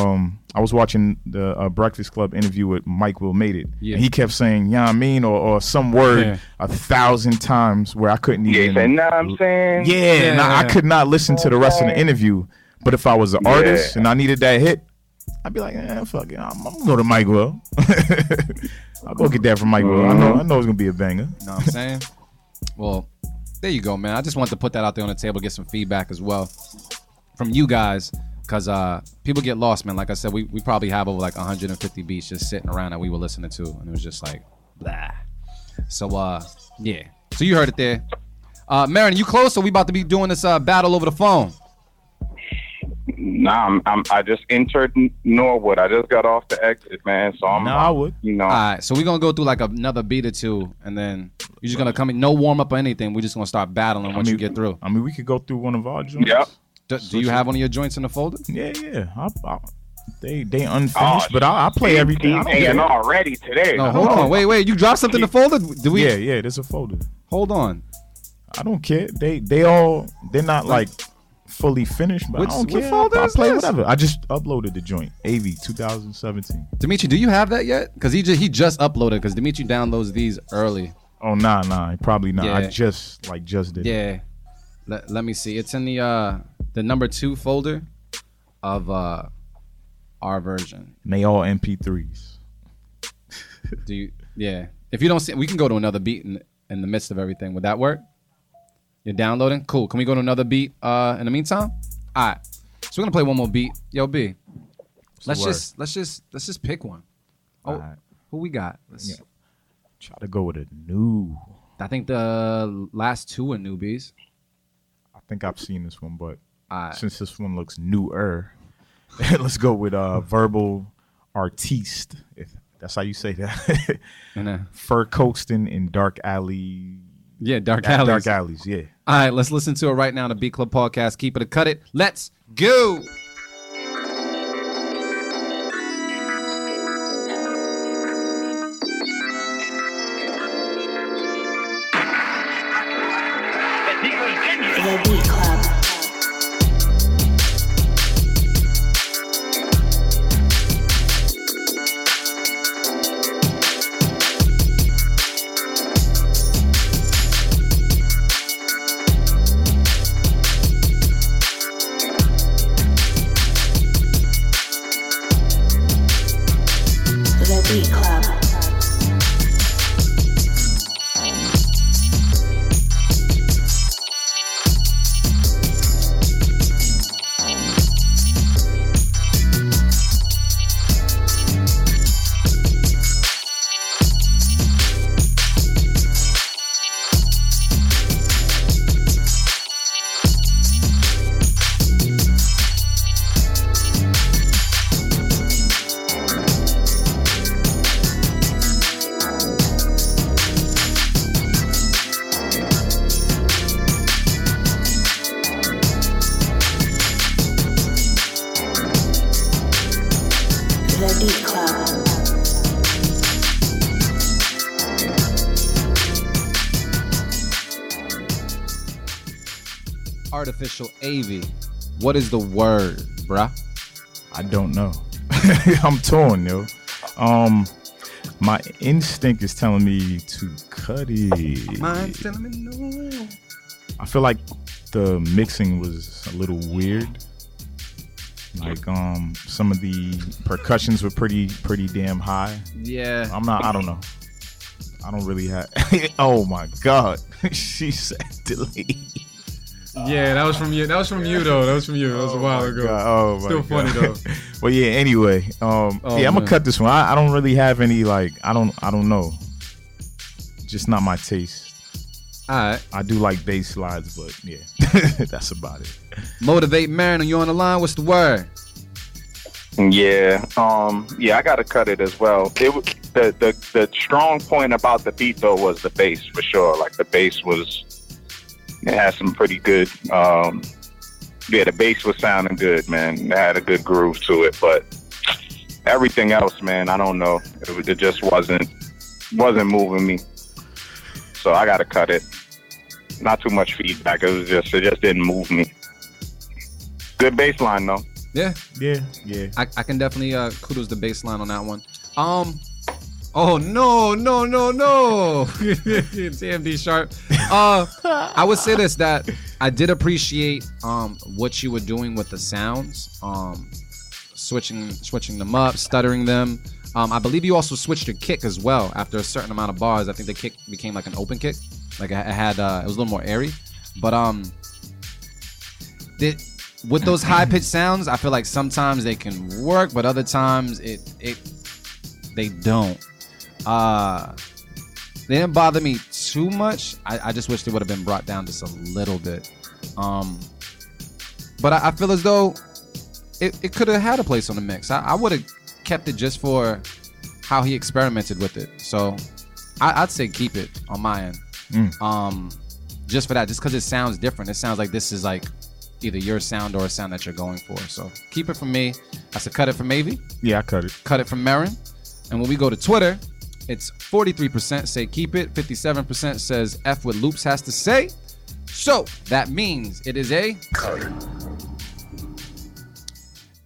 I was watching the Breakfast Club interview with Mike Will Made It. Yeah. And he kept saying, yeah, I mean, or some word 1,000 times where I couldn't even. Yeah, nah, I'm saying. Yeah, and I could not listen to the rest of the interview. But if I was an artist and I needed that hit, I'd be like, fuck it, I'm gonna go to Mike Will. I'll go get that from Mike Will. I know it's gonna be a banger. You know what I'm saying? Well, there you go, man. I just wanted to put that out there on the table, get some feedback as well from you guys, because people get lost, man. Like I said, we probably have over like 150 beats just sitting around that we were listening to, and it was just like, blah. So yeah. So you heard it there. Marin, you close? So we about to be doing this battle over the phone. Nah, I just entered Norwood. I just got off the exit, man. So I'm Norwood. You know. All right, so we're gonna go through like another beat or two, and then you're just gonna come in, no warm up or anything. We're just gonna start battling once you get through. I mean, we could go through one of our joints. Yep. Do you have one of your joints in the folder? Yeah. They unfinished, but I play everything. And already today. No, hold on. Wait. You dropped something in the folder? Do we? Yeah. There's a folder. Hold on. I don't care. They're not like fully finished, but I don't care. I play whatever. I just uploaded the joint. AV 2017. Dimitri, do you have that yet? Because he just uploaded. Because Dimitri downloads these early. Oh nah, probably not. Yeah. I just did. Yeah. Let me see. It's in the number 2 folder of our version. And they all MP3s. Do you? Yeah. If you don't see, we can go to another beat in the midst of everything. Would that work? You're downloading? Cool. Can we go to another beat in the meantime? All right. So we're gonna play one more beat. Yo, B. Let's just pick one. Oh, right. Who we got? Let's try to go with a new. I think the last 2 are newbies. I think I've seen this one, but since this one looks newer, let's go with Verbal Artiste. If that's how you say that. Fur coasting in dark alley. Yeah, Dark Alleys, yeah. All right, let's listen to it right now on the Beat Club Podcast. Keep it or cut it. Let's go. Artificial AV What is the word, bruh? I don't know. I'm torn, yo. My instinct is telling me to cut it. Mine's telling me no. I feel like the mixing was a little weird. Like some of the percussions were pretty damn high. Yeah. I don't know. I don't really have. Oh my God. She said delete. Yeah, that was from you. That was from you. That was a while ago. Oh, still funny though. Well, yeah. Anyway, I'm gonna cut this one. I don't really have any like. I don't know. Just not my taste. All right. I do like bass slides, but yeah, that's about it. Motivate Marin. Are you on the line? What's the word? Yeah. I gotta cut it as well. The strong point about the beat though was the bass for sure. Like the bass was. It had some pretty good, the bass was sounding good, man. It had a good groove to it, but everything else, man, I don't know. It just wasn't moving me. So I got to cut it. Not too much feedback. It just didn't move me. Good bass line, though. Yeah. I can definitely kudos the bass line on that one. Oh, no. TMD sharp. I would say this, that I did appreciate what you were doing with the sounds, switching them up, stuttering them. I believe you also switched your kick as well after a certain amount of bars. I think the kick became like an open kick. Like it was a little more airy. But with those high-pitched sounds, I feel like sometimes they can work, but other times they don't. They didn't bother me too much. I just wish they would have been brought down just a little bit. But I feel as though it could have had a place on the mix. I would have kept it just for how he experimented with it. So I'd say keep it on my end. Just for that, just because it sounds different. It sounds like this is like either your sound or a sound that you're going for. So keep it from me. I said cut it from Mavy. Yeah, I cut it. Cut it from Marin. And when we go to Twitter, it's 43% say keep it, 57% says F what Loops has to say. So that means it is a cut.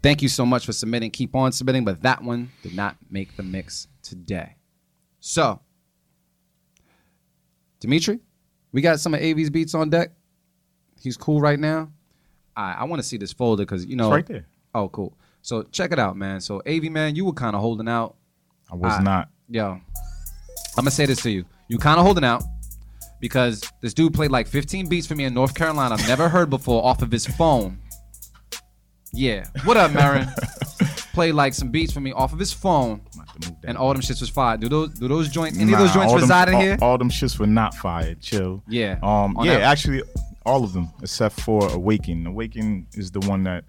Thank you so much for submitting. Keep on submitting, but that one did not make the mix today. So, Dimitri, we got some of AV's beats on deck. He's cool right now. I want to see this folder because, you know. It's right there. Oh, cool. So check it out, man. So AV, man, you were kind of holding out. I was not. Yo, I'm going to say this to you. You kind of holding out because this dude played like 15 beats for me in North Carolina. I've never heard before off of his phone. Yeah. What up, Marin? Played like some beats for me off of his phone. And all them shits was fired. Any of those joints reside in here? All them shits were not fired. Chill. Yeah. Actually, all of them except for Awaken. Awaken is the one that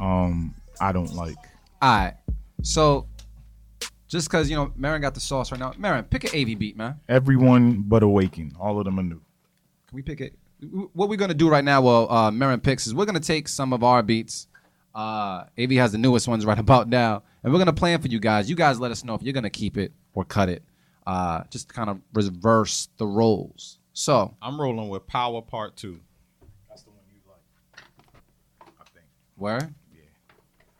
I don't like. All right. So... just because, you know, Marin got the sauce right now. Marin, pick an AV beat, man. Everyone but Awaken. All of them are new. Can we pick it? What we're going to do right now while Marin picks is we're going to take some of our beats. AV has the newest ones right about now. And we're going to plan for you guys. You guys let us know if you're going to keep it or cut it. Just to kind of reverse the roles. So I'm rolling with Power Part 2. That's the one you like, I think. Where? Yeah.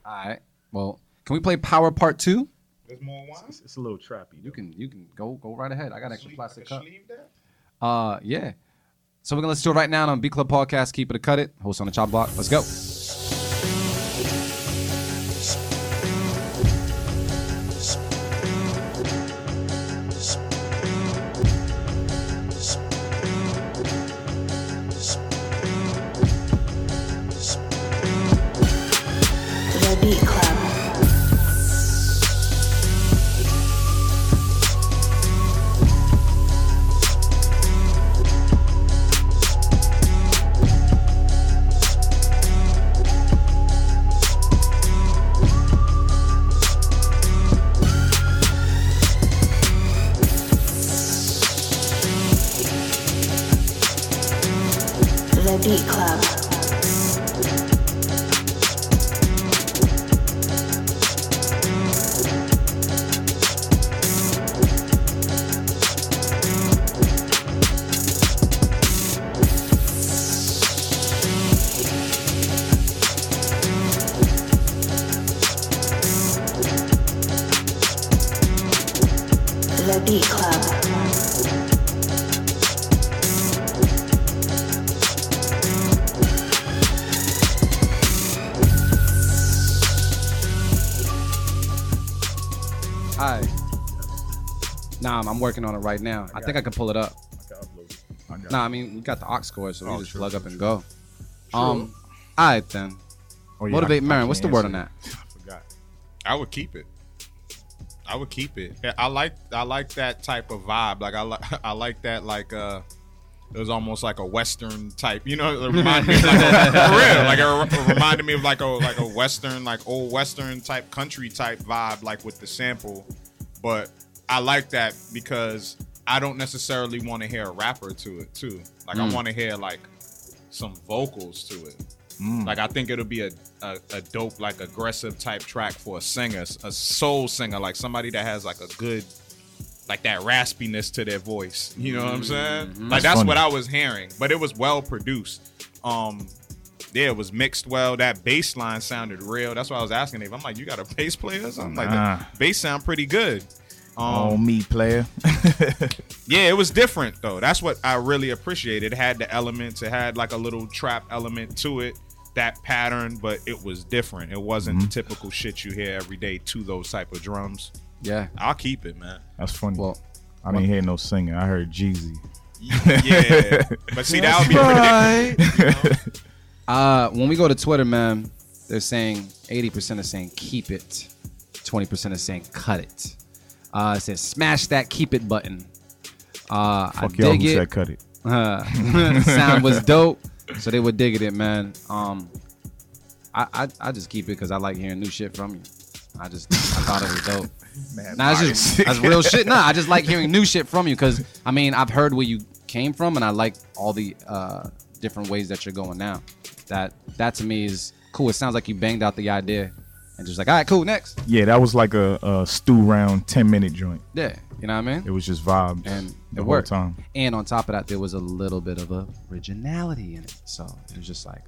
All right. Well, can we play Power Part 2? There's more wine? It's a little trappy. Though. You can go right ahead. I got extra plastic cup. Yeah. So we're gonna listen to it right now on Beat Club Podcast. Keep it or cut it. Host on the chop block. Let's go. The Beat Club. Nah, I'm working on it right now. I think I can pull it up. Nah, I mean, we got the aux cord, so we just plug up and go. All right, then. Oh, yeah, Motivate Marin. What's the word on that? I forgot. I would keep it. I would keep it. I like that type of vibe. Like I like that, like it was almost like a Western type. You know, it reminded me of like for real. Like it reminded me of like a Western, like old Western type, country type vibe, like with the sample. But I like that because I don't necessarily want to hear a rapper to it too. Like I want to hear like some vocals to it. Like I think it'll be a dope, like aggressive type track for a singer, a soul singer, like somebody that has like a good, like that raspiness to their voice. You know what I'm saying? Like that's funny. What I was hearing, but it was well produced. Yeah, it was mixed well. That bass line sounded real. That's why I was asking Dave. I'm like, you got a bass player or something? Like the bass sound pretty good. On me, player. Yeah, it was different though. That's what I really appreciated. It had the elements. It had like a little trap element to it, that pattern, but it was different. It wasn't the typical shit you hear every day to those type of drums. Yeah, I'll keep it, man. That's funny. Well, I didn't hear no singing. I heard Jeezy. Yeah, but see, that would be ridiculous. When we go to Twitter, man, they're saying 80% are saying keep it, 20% are saying cut it. It says smash that keep it button. I dig it. Said cut it. Sound was dope, so they were digging it, man. I just keep it because I like hearing new shit from you. I thought it was dope. Man, nah, that's real shit. Nah, I just like hearing new shit from you because I mean I've heard where you came from and I like all the different ways that you're going now. That to me is cool. It sounds like you banged out the idea. And just like, all right, cool, next. Yeah, that was like a stew round 10-minute joint. Yeah, you know what I mean? It was just vibes and the whole time. And on top of that, there was a little bit of originality in it. So it was just like,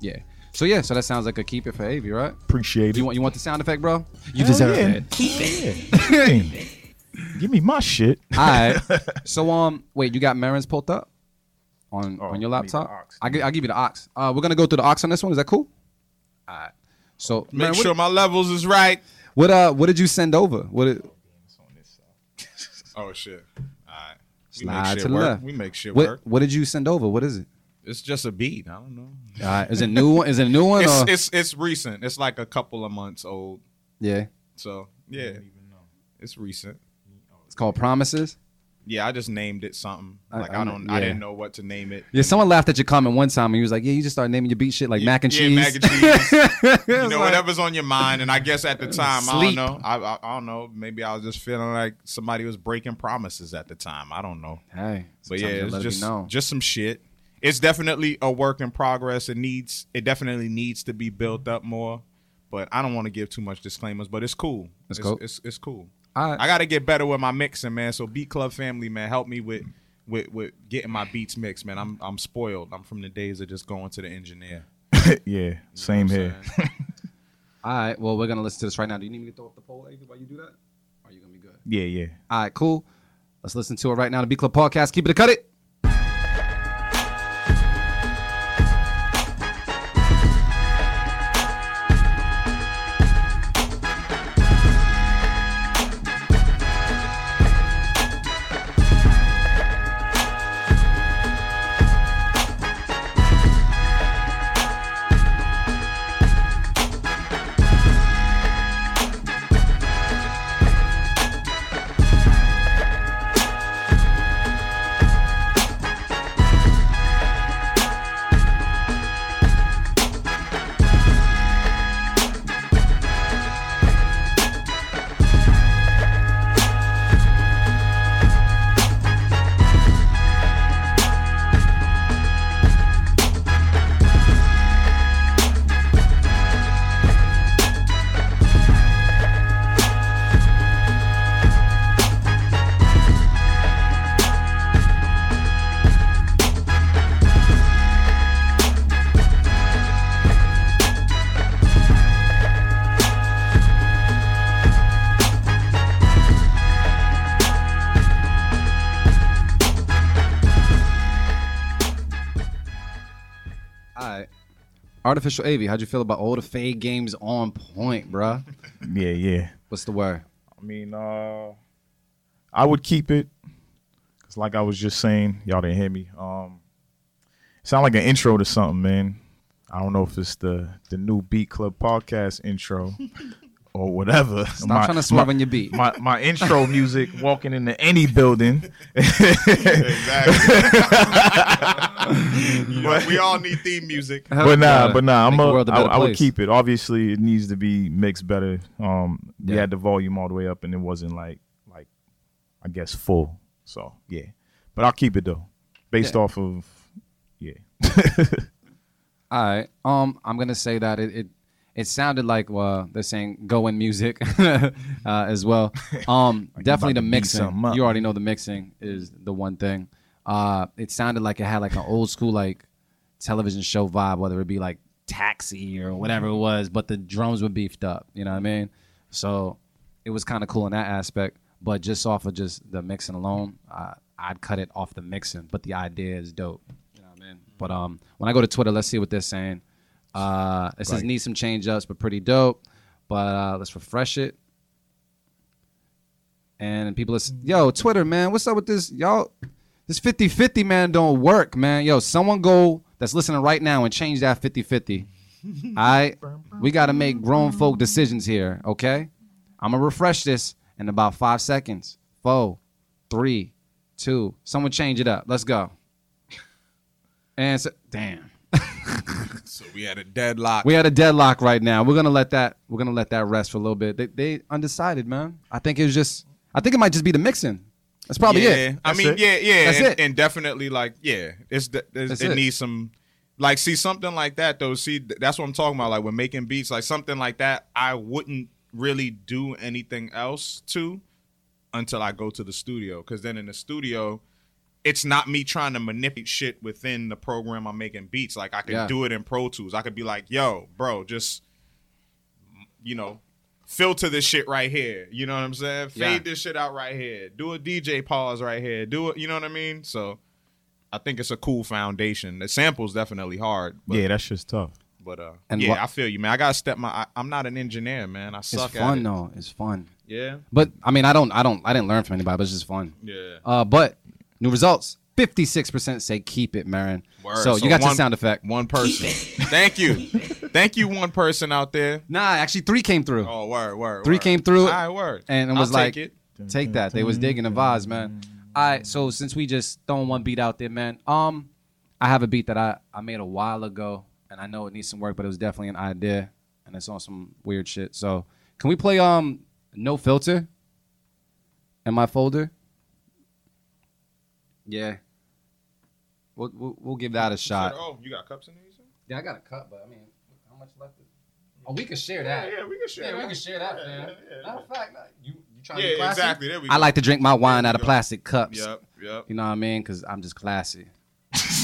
yeah. So that sounds like a keep it for Avy, right? Appreciate it. You want the sound effect, bro? You deserve it. Keep it. Give me my shit. All right. So, wait, you got Marin's pulled up on your laptop? I'll give you the aux. We're going to go through the aux on this one. Is that cool? All right. So make sure my levels is right. What did you send over? Oh shit! All right, slide to the left. We make shit work. What did you send over? What is it? It's just a beat. I don't know. All right, is it new one? It's recent. It's like a couple of months old. Yeah. So yeah, I don't even know. It's recent. It's called Promises. Yeah, I just named it something. Like I didn't know what to name it. Yeah, someone laughed at your comment one time and he was like, "Yeah, you just start naming your beat shit like mac and cheese." Yeah, mac and cheese. You know, like, whatever's on your mind. And I guess at the time, sleep. I don't know. I don't know. Maybe I was just feeling like somebody was breaking promises at the time. I don't know. Hey, but yeah, it's just some shit. It's definitely a work in progress. It definitely needs to be built up more. But I don't want to give too much disclaimers. But it's cool. It's cool. I got to get better with my mixing, man. So Beat Club family, man, help me with getting my beats mixed, man. I'm spoiled. I'm from the days of just going to the engineer. Yeah, same here. All right, well, we're going to listen to this right now. Do you need me to throw up the poll while you do that? Are you going to be good? Yeah. All right, cool. Let's listen to it right now. The Beat Club Podcast. Keep it or cut it. Artificial Avy, how'd you feel about all the fade games on point, bruh? Yeah. What's the word? I mean, I would keep it, because like I was just saying, y'all didn't hear me. Sound like an intro to something, man. I don't know if it's the new Beat Club Podcast intro or whatever. Stop trying to swerve on your beat. My intro music, walking into any building. Exactly. But, we all need theme music. But nah, I would keep it. Obviously, it needs to be mixed better. We had the volume all the way up, and it wasn't like I guess full. So yeah, but I'll keep it though, based off of All right. I'm gonna say that it sounded like they're saying go in music as well. Definitely the mixing. You already know the mixing is the one thing. It sounded like it had like an old school like television show vibe, whether it be like Taxi or whatever it was, but the drums were beefed up. You know what I mean? So it was kind of cool in that aspect. But just off of just the mixing alone, I'd cut it off the mixing. But the idea is dope. But when I go to Twitter, let's see what they're saying. It says need some change ups, but pretty dope. But let's refresh it. And people are, yo, Twitter, man, what's up with this? Y'all, this 50-50, man, don't work, man. Yo, someone go that's listening right now and change that 50-50. All right? We got to make grown folk decisions here, okay? I'm going to refresh this in about 5 seconds. 4, 3, 2. Someone change it up. Let's go. And so, damn. So we had a deadlock. We had a deadlock right now. We're gonna let that rest for a little bit. They undecided, man. I think it might just be the mixing. That's probably it. That's I mean, it. Yeah. That's it. And definitely, like, yeah, it needs some, like, see something like that though. See, that's what I'm talking about. Like, when making beats, like something like that, I wouldn't really do anything else to until I go to the studio, because then in the studio, it's not me trying to manipulate shit within the program I'm making beats. Like, I could do it in Pro Tools. I could be like, yo, bro, just, you know, filter this shit right here. You know what I'm saying? Fade this shit out right here. Do a DJ pause right here. Do it. You know what I mean? So I think it's a cool foundation. The sample's definitely hard. But, yeah, that's just tough. But I feel you, man. I got to step my... I'm not an engineer, man. I suck at it. It's fun, though. It's fun. Yeah. But, I mean, I didn't learn from anybody, but it's just fun. Yeah. But... New results, 56% say keep it, Marin. Word. So you got your sound effect. One person. Thank you. Thank you, one person out there. Nah, actually 3 came through. Oh, word. 3 came through. All right, word. And it was take that. They was digging the vibes, man. All right, so since we just throwing one beat out there, man, I have a beat that I made a while ago, and I know it needs some work, but it was definitely an idea, and it's on some weird shit. So can we play No Filter in my folder? Yeah, we'll give that a shot. Oh, you got cups in there? Yeah, I got a cup, but I mean, how much left is? Oh, we can share that. Yeah, we can share that. Yeah, we can share that, man. Yeah. Matter of fact, you trying to be classy? Yeah, exactly. There we go. I like to drink my wine out of plastic cups. Yep. You know what I mean? Because I'm just classy.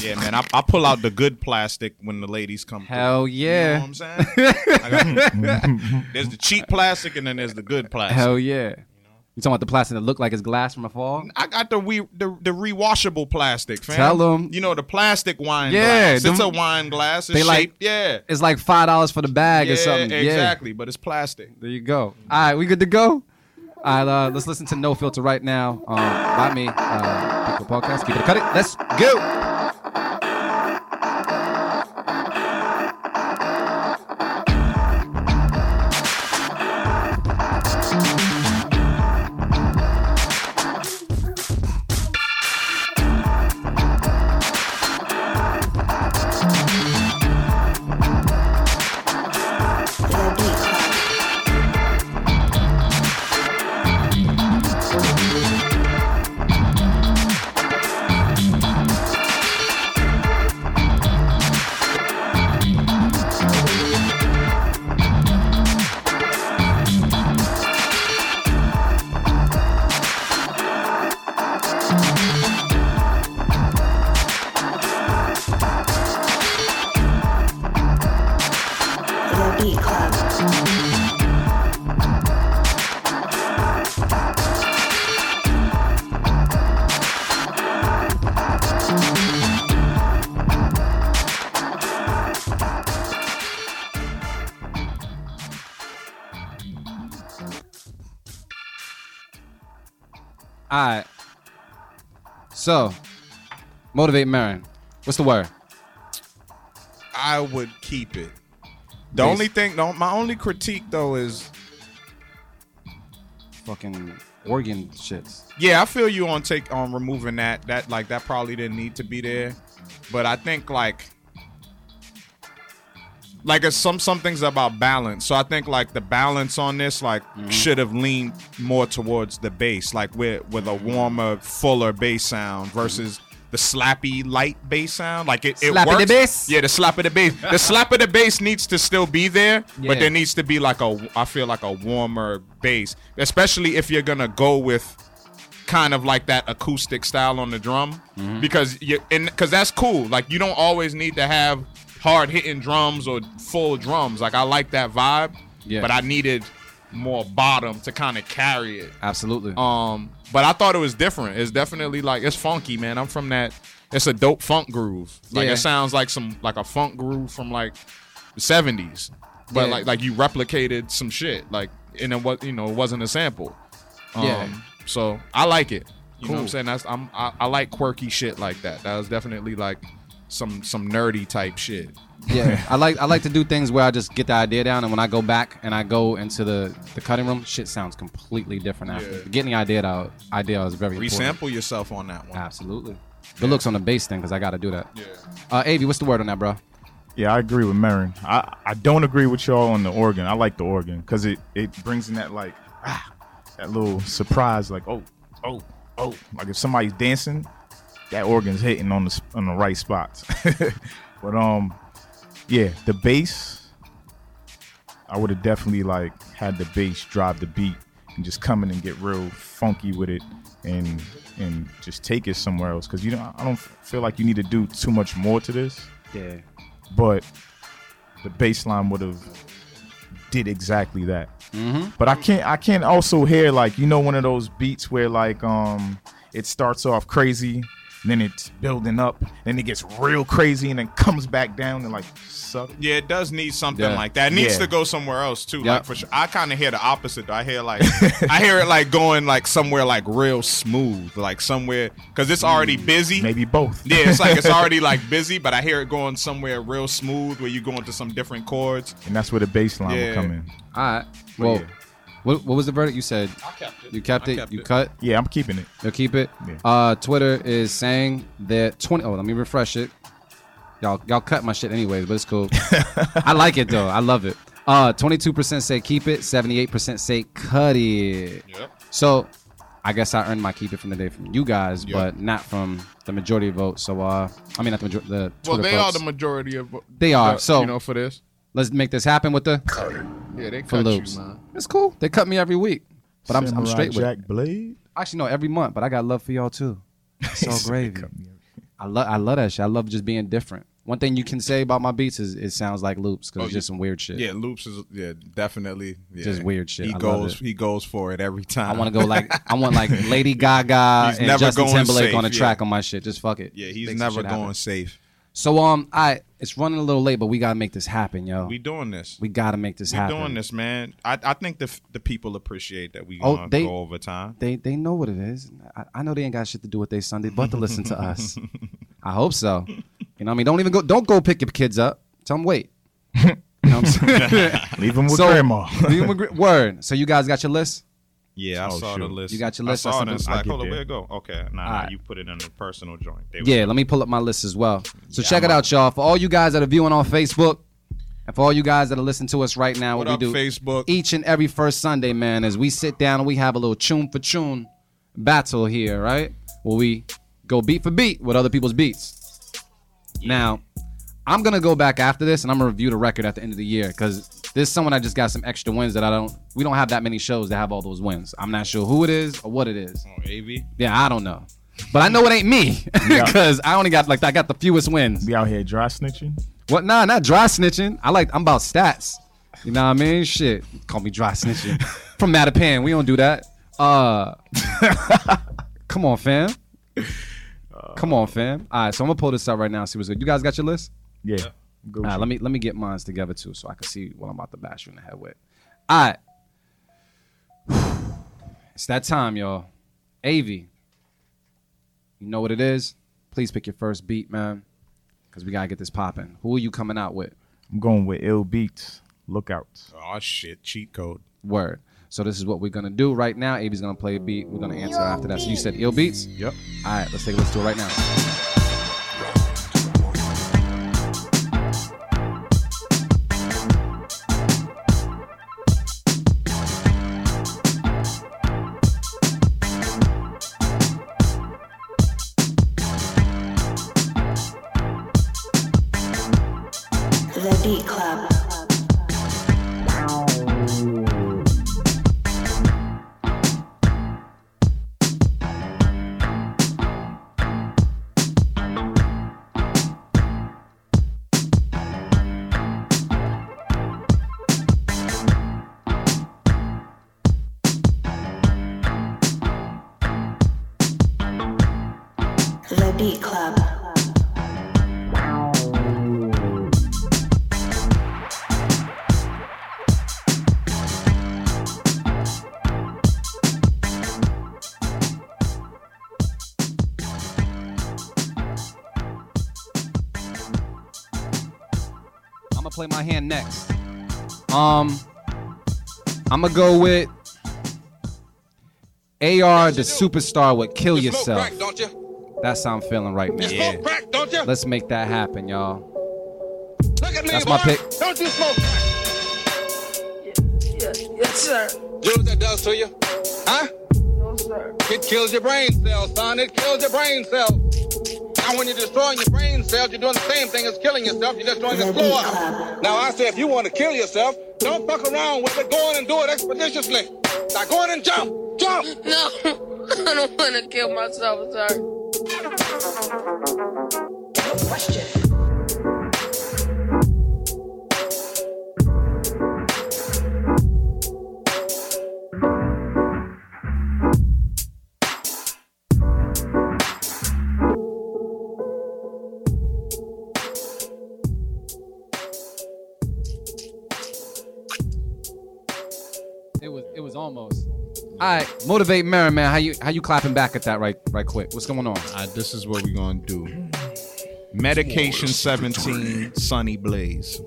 Yeah, man, I pull out the good plastic when the ladies come through. Hell yeah. You know what I'm saying? There's the cheap plastic, and then there's the good plastic. Hell yeah. You talking about the plastic that looked like it's glass from afar? I got the rewashable plastic, fam. Tell them. You know, the plastic wine glass. It's a wine glass. It's shaped. It's like $5 for the bag or something. Exactly, but it's plastic. There you go. All right, we good to go? All right, let's listen to No Filter right now by me. People Podcast. Keep it, cut it. Let's go. All right. So, motivate Marin. What's the word? I would keep it. The Basically. Only thing, no, my only critique though is fucking organ shits. Yeah, I feel you on take on removing that. That like that probably didn't need to be there, but I think like it's some things about balance. So I think like the balance on this like should have leaned more towards the bass, like with a warmer, fuller bass sound versus the slappy light bass sound. Like it slap works. Of the bass? Yeah, the slap of the bass. The slap of the bass needs to still be there, yeah. But there needs to be like I feel like a warmer bass, especially if you're gonna go with kind of like that acoustic style on the drum, because that's cool. Like you don't always need to have hard hitting drums or full drums. Like I like that vibe, yeah. But I needed more bottom to kind of carry it. Absolutely. But I thought it was different. It's definitely like it's funky, man. I'm from that. It's a dope funk groove. Like it sounds like some like a funk groove from like the 70s, but like you replicated some shit. Like and it was, you know, it wasn't a sample. So I like it. You know what I'm saying? I like quirky shit like that. That was definitely like some nerdy type shit. Yeah, I like to do things where I just get the idea down, and when I go back and I go into the cutting room, shit sounds completely different after. Getting the idea is very important. Resample yourself on that one. Absolutely. Good looks on the bass thing, because I got to do that. Yeah. Avy, what's the word on that, bro? Yeah, I agree with Marin. I don't agree with y'all on the organ. I like the organ, because it brings in that, like, that little surprise, like, oh. Like, if somebody's dancing, that organ's hitting on the right spots. But, yeah, the bass, I would have definitely, like, had the bass drive the beat and just come in and get real funky with it and just take it somewhere else. Because I don't feel like you need to do too much more to this. Yeah. But the bass line would have did exactly that. Mm-hmm. But I can't also hear, like, you know, one of those beats where, like, it starts off crazy. Then it's building up, then it gets real crazy, and then comes back down and like suck. Yeah, it does need something like that. It needs to go somewhere else too. Yep. Like for sure. I kind of hear the opposite. I hear it like going like somewhere like real smooth, like somewhere because it's already busy. Maybe both. Yeah, it's like it's already like busy, but I hear it going somewhere real smooth where you go into some different chords, and that's where the bass line will come in. All right. Well. Yeah. What was the verdict you said? I kept it. You kept it? You cut? Yeah, I'm keeping it. You'll keep it? Yeah. Twitter is saying that let me refresh it. Y'all cut my shit anyways, but it's cool. I like it, though. I love it. 22% say keep it. 78% say cut it. Yep. So I guess I earned my keep it from the day from you guys, but not from the majority of votes. So, not the majority. Well, they votes. Are the majority of votes. They are. So, you know, for this. Let's make this happen with the cut it. Yeah, they cut you, man. It's cool. They cut me every week. But I'm straight with Jack Blade? Actually, no, every month. But I got love for y'all, too. It's all gravy. I love that shit. I love just being different. One thing you can say about my beats is it sounds like Loops, because it's just some weird shit. Yeah, Loops is definitely. Yeah. Just weird shit. He goes for it every time. I want to go like, Lady Gaga he's and Justin Timberlake safe, on a track on my shit. Just fuck it. Yeah, he's never going safe. So, it's running a little late, but we got to make this happen, yo. We doing this. We got to make this happen. We doing this, man. I think the people appreciate that we go over time. They know what it is. I know they ain't got shit to do with their Sunday, but to listen to us. I hope so. You know what I mean? Don't go pick your kids up. Tell them wait. You know what I'm saying? Leave them with grandma. Leave them with word. So you guys got your list? Yeah, I saw the list. You got your list? I saw this. Like, hold on, where'd it go? Okay, right. You put it in the personal joint. Let me pull up my list as well. So check it out, y'all. For all you guys that are viewing on Facebook, and for all you guys that are listening to us right now, what we do Facebook? Each and every first Sunday, man, as we sit down and we have a little tune for tune battle here, right? Where we go beat for beat with other people's beats. Yeah. Now, I'm going to go back after this, and I'm going to review the record at the end of the year, because there's someone I just got some extra wins that we don't have that many shows that have all those wins. I'm not sure who it is or what it is. Oh, AV? Yeah, I don't know. But I know it ain't me, because I only got, I got the fewest wins. We out here dry snitching? What? Nah, not dry snitching. I'm about stats. You know what I mean? Shit. Call me dry snitching. From Mattapan. We don't do that. Come on, fam. All right, so I'm going to pull this out right now and see what's good. You guys got your list? Yeah. All right, let me get mine together too, so I can see what I'm about to bash you in the head with. All right, it's that time, y'all. Avey, you know what it is. Please pick your first beat, man, because we got to get this popping. Who are you coming out with? I'm going with Ill Beats. Look out. Oh, shit. Cheat code. Word. So this is what we're going to do right now. Avey's going to play a beat. We're going to answer after that. So you said Ill Beats? Yep. All right. Let's take a listen to it right now. Play my hand next. I'm gonna go with AR the Superstar with Kill Yourself. That's how I'm feeling right now. Yeah. Let's make that happen, y'all. That's my pick. Don't you smoke? Yes, sir. Do what that does to you? Huh? No, sir. It kills your brain cells, son. It kills your brain cells. Now, when you're destroying your brain cells, you're doing the same thing as killing yourself. You're destroying the floor. Now, I say if you want to kill yourself, don't fuck around with it. Go on and do it expeditiously. Now, go on and jump. Jump. No, I don't want to kill myself, sorry. No question. Almost. All right, motivate Marin, man. How you clapping back at that right quick? What's going on? This is what we're going to do. Medication 17, Sunny Blaze.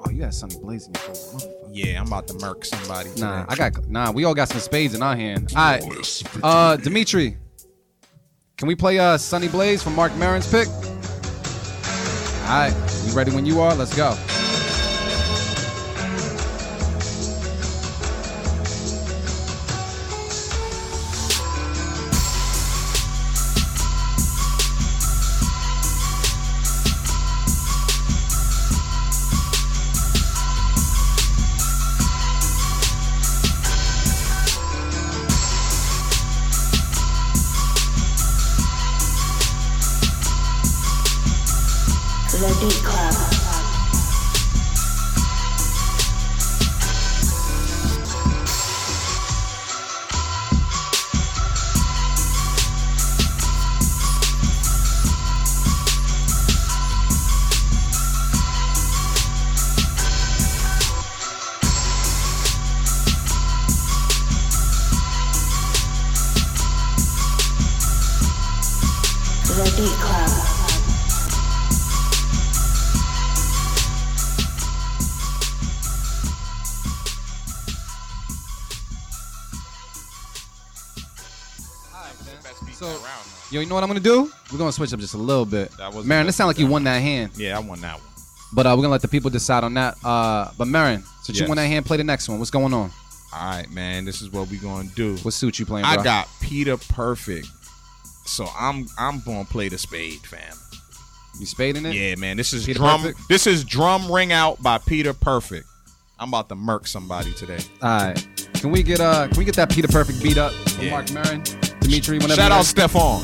Oh, you got Sunny Blaze in your phone. Yeah, I'm about to murk somebody. Nah, we all got some spades in our hand. All right, Dimitri, can we play Sunny Blaze from Mark Marin's pick? All right, you ready when you are? Let's go. Yo, you know what I'm going to do? We're going to switch up just a little bit. Marin, this sound like you won that hand. Yeah, I won that one. But we're going to let the people decide on that. But Marin, since you won that hand, play the next one. What's going on? All right, man. This is what we're going to do. What suit you playing, bro? I got Peter Perfect. So I'm going to play the spade, fam. You spading it? Yeah, man. This is Drum Ring Out by Peter Perfect. I'm about to murk somebody today. All right. Can we get that Peter Perfect beat up for Mark Marin? Dimitri, whenever. Shout out Stephon.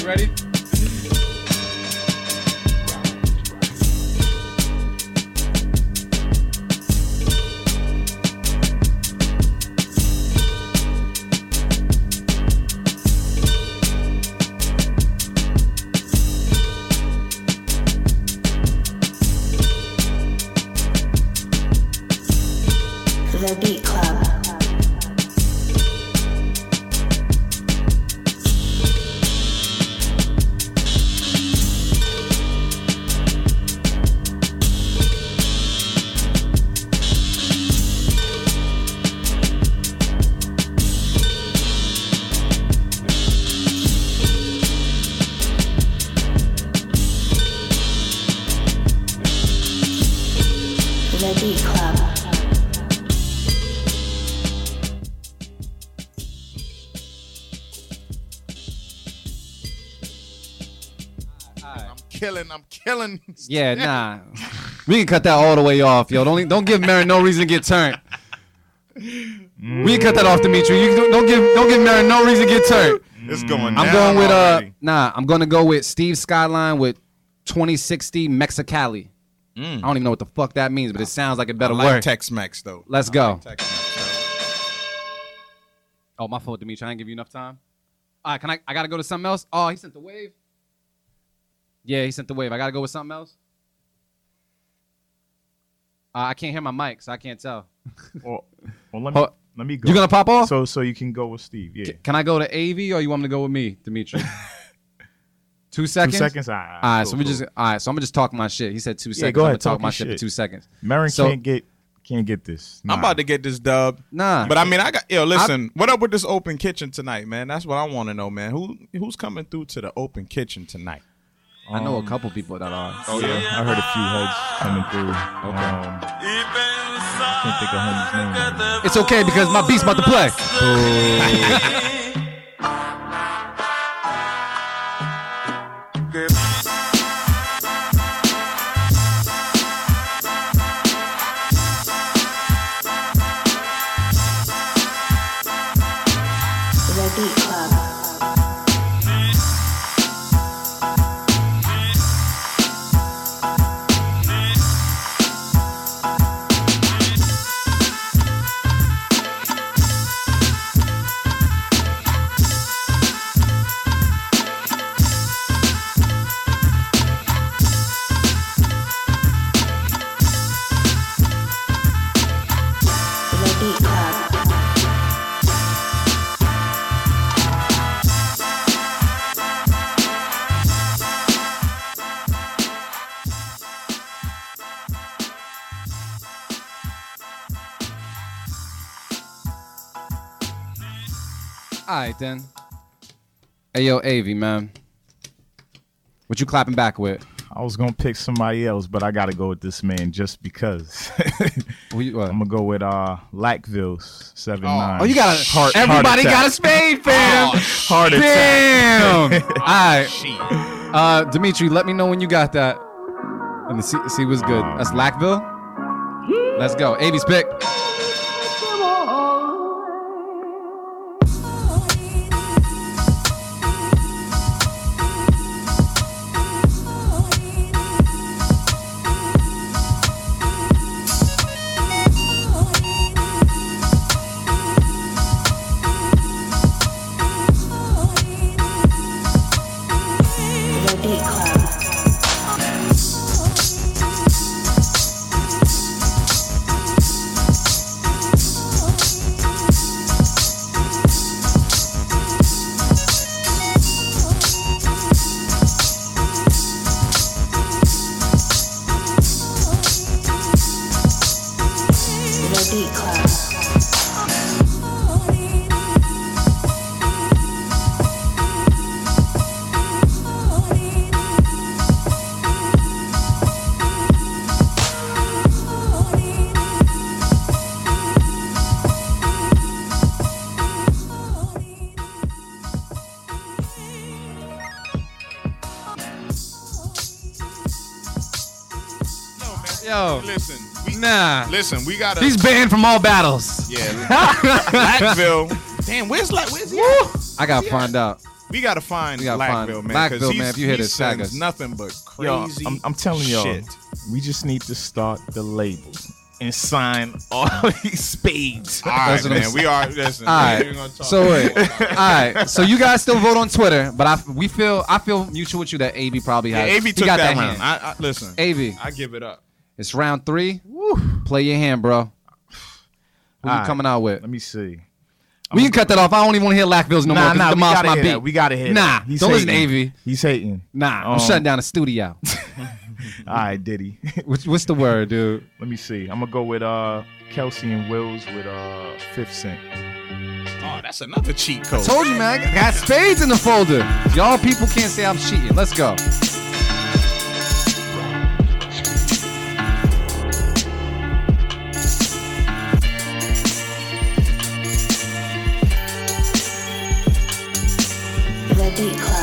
You ready? The Beat Club. Beat Club. I'm killing. Yeah, nah. We can cut that all the way off, yo. Don't give Marin no reason to get turned. We can cut that off, Dimitri. Don't give Marin no reason to get turned. It's going. I'm gonna go with Steve Skyline with 2060 Mexicali. I don't even know what the fuck that means, but it sounds like a better word. Tex-Mex though. Let's go. Like oh, my fault, Dimitri. I didn't give you enough time. All right, can I? I gotta go to something else. Oh, he sent the wave. Yeah, he sent the wave. I gotta go with something else. I can't hear my mic, so I can't tell. Well, let me go. You gonna pop off? So you can go with Steve. Yeah. Can I go to AV or you want me to go with me, Dimitri? 2 seconds. 2 seconds. All right. So I'm gonna just talk my shit. He said 2 seconds. Yeah, go ahead, I'm gonna talk my shit for 2 seconds. Marin can't get this. Nah. I'm about to get this dub. Nah. But I mean, listen. What up with this open kitchen tonight, man? That's what I want to know, man. Who's coming through to the open kitchen tonight? I know a couple people that are. Oh, yeah. I heard a few heads coming through. Okay. I can't think of homie's name. It's okay because my beat's about to play. All right, then. Hey, yo, AV, man. What you clapping back with? I was going to pick somebody else, but I got to go with this man just because. I'm going to go with Lackville 7-9. Oh, you got a heart. Everybody got a spade, fam. Oh, heart attack. Damn. All right. Dimitri, let me know when you got that. Let me see what's good. That's Lackville. Let's go. AV's pick. Listen, we got. He's banned from all battles. Yeah, Lackville. Damn, where's he? I gotta find out. We gotta find Lackville, man. Lackville, man. If you hear this, tag us. Nothing but crazy. Yo, I'm telling y'all, we just need to start the label and sign all these spades. All right, man. We are. Listen. All right. Gonna talk all right. So you guys still vote on Twitter, but I feel mutual with you that AB probably has. Yeah, AB took that round. Listen, AB. I give it up. It's round 3. Woo. Play your hand, bro. Who you coming out with? Let me see. We can cut that off. I don't even want to hear Lackville's no more. We got to hear that. Don't listen to AV. He's hating. I'm shutting down the studio. All right, Diddy. What's the word, dude? Let me see. I'm going to go with Kelsey and Wills with 5th Cent. Oh, that's another cheat code. I told you, man. I got spades in the folder. Y'all people can't say I'm cheating. Let's go. Beat Club.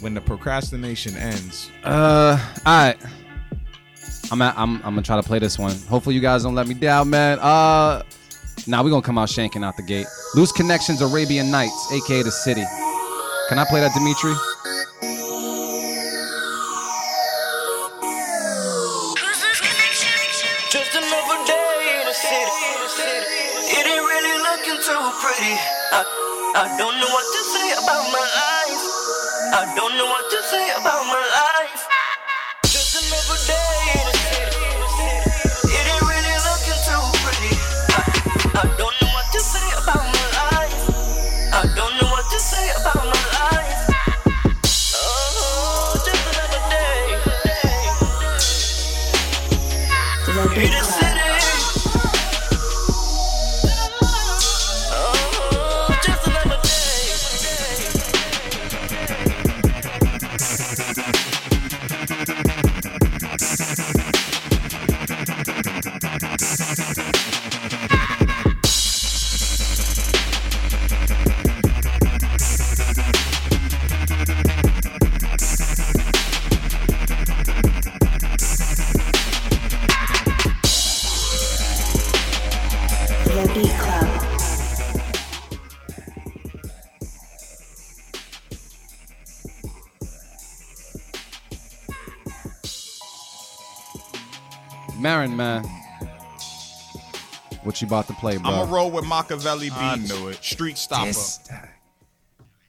When the procrastination ends. Alright. I'm gonna try to play this one. Hopefully you guys don't let me down, man. We're gonna come out shanking out the gate. Loose Connections, Arabian Nights, aka The City. Can I play that, Dimitri? Marin, man, what you about to play, bro? I'm going to roll with Machiavelli Beats. I knew it. Street Stopper.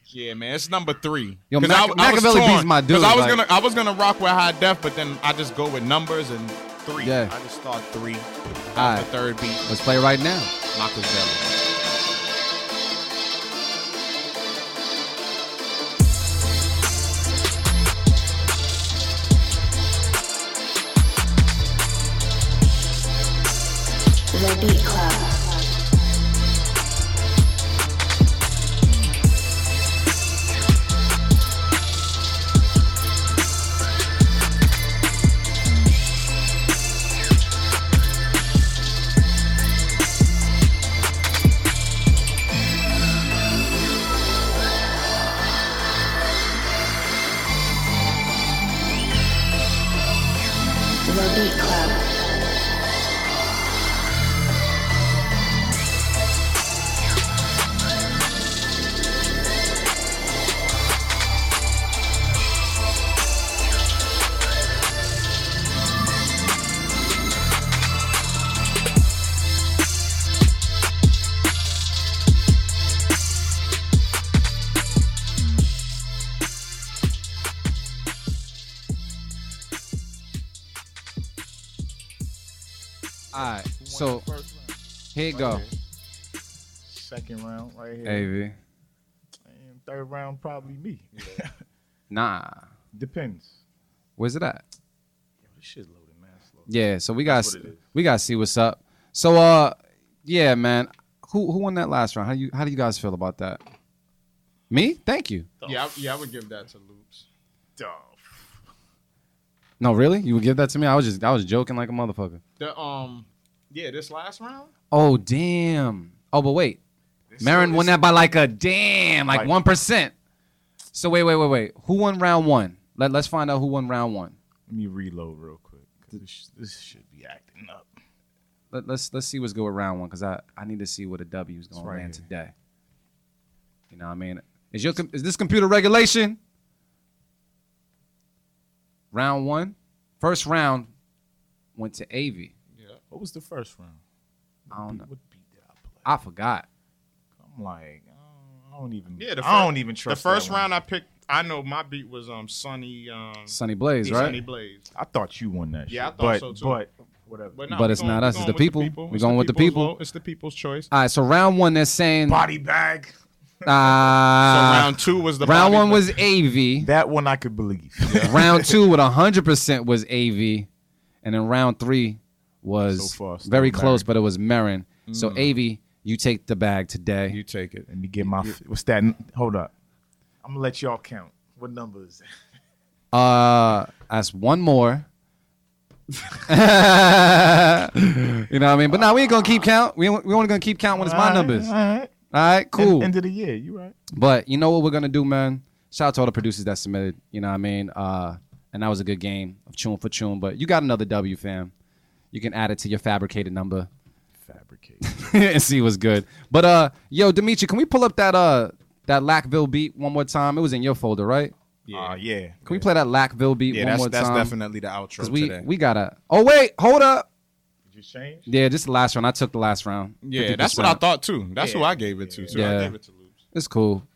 Yeah, man, it's number 3. Yo, Machiavelli Beats my dude. Because I was gonna rock with High Def, but then I just go with numbers and 3. Yeah. I just thought 3. All right. The third beat. Let's play right now. Machiavelli. Beat Club. Here you go. Second round right here. AV. And third round probably me. Yeah. Nah. Depends. Where's it at? Yo, this shit loaded, man. Yeah, so we got to see what's up. So yeah, man. Who won that last round? How do you guys feel about that? Me? Thank you. Yeah, I would give that to Loops. Duh. No, really? You would give that to me? I was joking like a motherfucker. Yeah, this last round? Oh, damn. Oh, but wait. Marin won that by like a damn, like 1%. So wait. Who won round 1? Let's find out who won round 1. Let me reload real quick. This should be acting up. Let's see what's good with round 1, because I need to see what a W is going to land today. You know what I mean? Is this computer regulation? Round 1? First round went to AV. Yeah. What was the first round? I don't know. What beat did I play? I forgot. I'm like, I I don't even trust. The first round I picked, I know my beat was Sunny Blaze, right? Sunny Blaze. I thought you won that. Yeah, shit. I thought so too. But whatever. But it's not us. It's the people. We're going with the people. It's the people's choice. All right. So round one, they're saying body bag. So round two was the round one was AV. That one I could believe. Yeah. Round two with 100% was AV, and then round three was very close, Marin. But it was Marin. Mm. So AV, you take the bag today. You take it. Let me get my. What's that? Hold up. I'm gonna let y'all count. What number is that? That's one more. You know what I mean? But now we ain't gonna keep count. We only gonna keep count when it's my numbers. All right, cool. End of the year, you right. But you know what we're going to do, man? Shout out to all the producers that submitted, you know what I mean? And that was a good game of tune for tune. But you got another W, fam. You can add it to your fabricated number. Fabricated. And see what's good. But, yo, Dimitri, can we pull up that Lackville beat one more time? It was in your folder, right? Yeah. Yeah. Can we play that Lackville beat one more time? Yeah, that's definitely the outro today. We got to... Oh, wait. Hold up. Change? Yeah, just the last round. I took the last round. Yeah, that's what I thought too. That's who I gave it to. So I gave it to Loops. It's cool.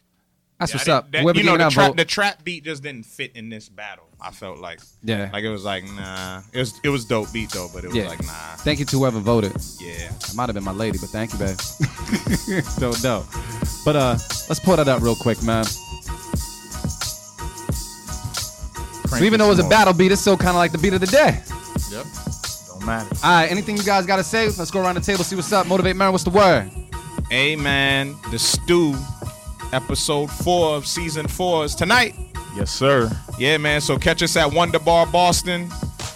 That's what's up. The trap beat just didn't fit in this battle. I felt like it was like nah. It was dope beat though, but it was like nah. Thank you to whoever voted. Yeah, it might have been my lady, but thank you, babe. Don't know. But let's pull that up real quick, man. So even though it was a battle beat, it's still kind of like the beat of the day. Yep. Matter. All right, anything you guys got to say? Let's go around the table, see what's up. Motivate Marin, what's the word? Hey, man, The Stew, episode 4 of season 4 is tonight. Yes, sir. Yeah, man, so catch us at Wonder Bar, Boston.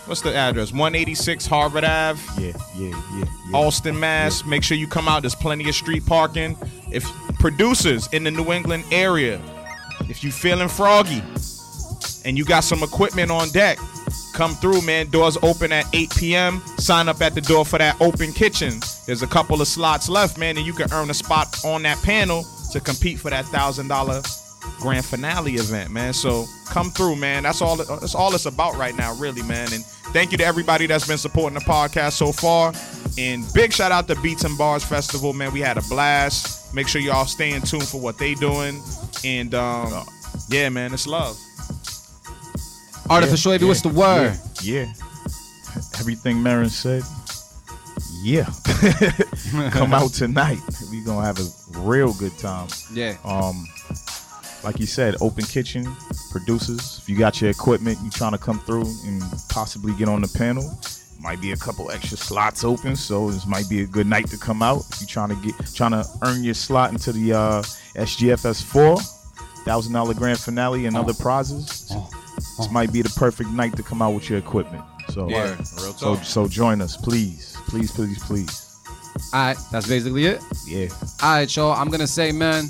What's the address? 186 Harvard Ave. Yeah. Allston, Mass. Yeah. Make sure you come out. There's plenty of street parking. If producers in the New England area, if you feeling froggy and you got some equipment on deck, come through, man. Doors open at 8 p.m. Sign up at the door for that open kitchen. There's a couple of slots left, man, and you can earn a spot on that panel to compete for that $1,000 grand finale event, man. So come through, man. That's all it's about right now, really, man. And thank you to everybody that's been supporting the podcast so far. And big shout out to Beats and Bars Festival, man. We had a blast. Make sure y'all stay in tune for what they doing. And yeah, man, it's love. Artificial Wave, what's the word? Yeah. Everything Marin said. Yeah. Come out tonight. We gonna have a real good time. Yeah. Like you said, open kitchen, producers. If you got your equipment, you trying to come through and possibly get on the panel. Might be a couple extra slots open, so this might be a good night to come out. If you trying to earn your slot into the SGFS 4, $1,000 grand finale and other prizes. This might be the perfect night to come out with your equipment. So, so join us, please. Please, please, please. All right, that's basically it? Yeah. All right, y'all. I'm going to say, man,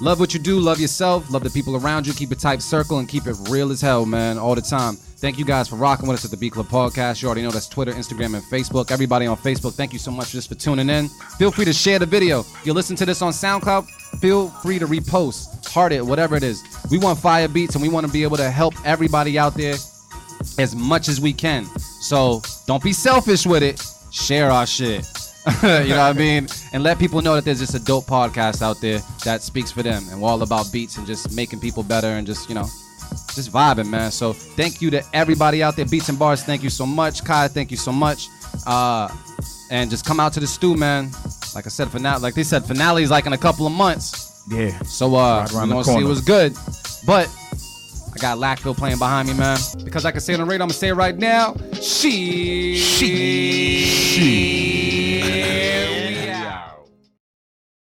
love what you do. Love yourself. Love the people around you. Keep a tight circle and keep it real as hell, man, all the time. Thank you guys for rocking with us at the Beat Club Podcast. You already know that's Twitter, Instagram, and Facebook. Everybody on Facebook, thank you so much just for tuning in. Feel free to share the video. If you listen to this on SoundCloud, feel free to repost, heart it, whatever it is. We want fire beats, and we want to be able to help everybody out there as much as we can. So don't be selfish with it. Share our shit. You know what I mean? And let people know that there's just a dope podcast out there that speaks for them. And we're all about beats and just making people better and just, you know, just vibing, man. So thank you to everybody out there. Beats and Bars, thank you so much. Kai, thank you so much. And just come out to the Stew, man. Like I said, finale is like in a couple of months. Yeah. So we're gonna see what's good. But I got Lackville playing behind me, man. Because like I say on the radio, I'm gonna say it right now. She.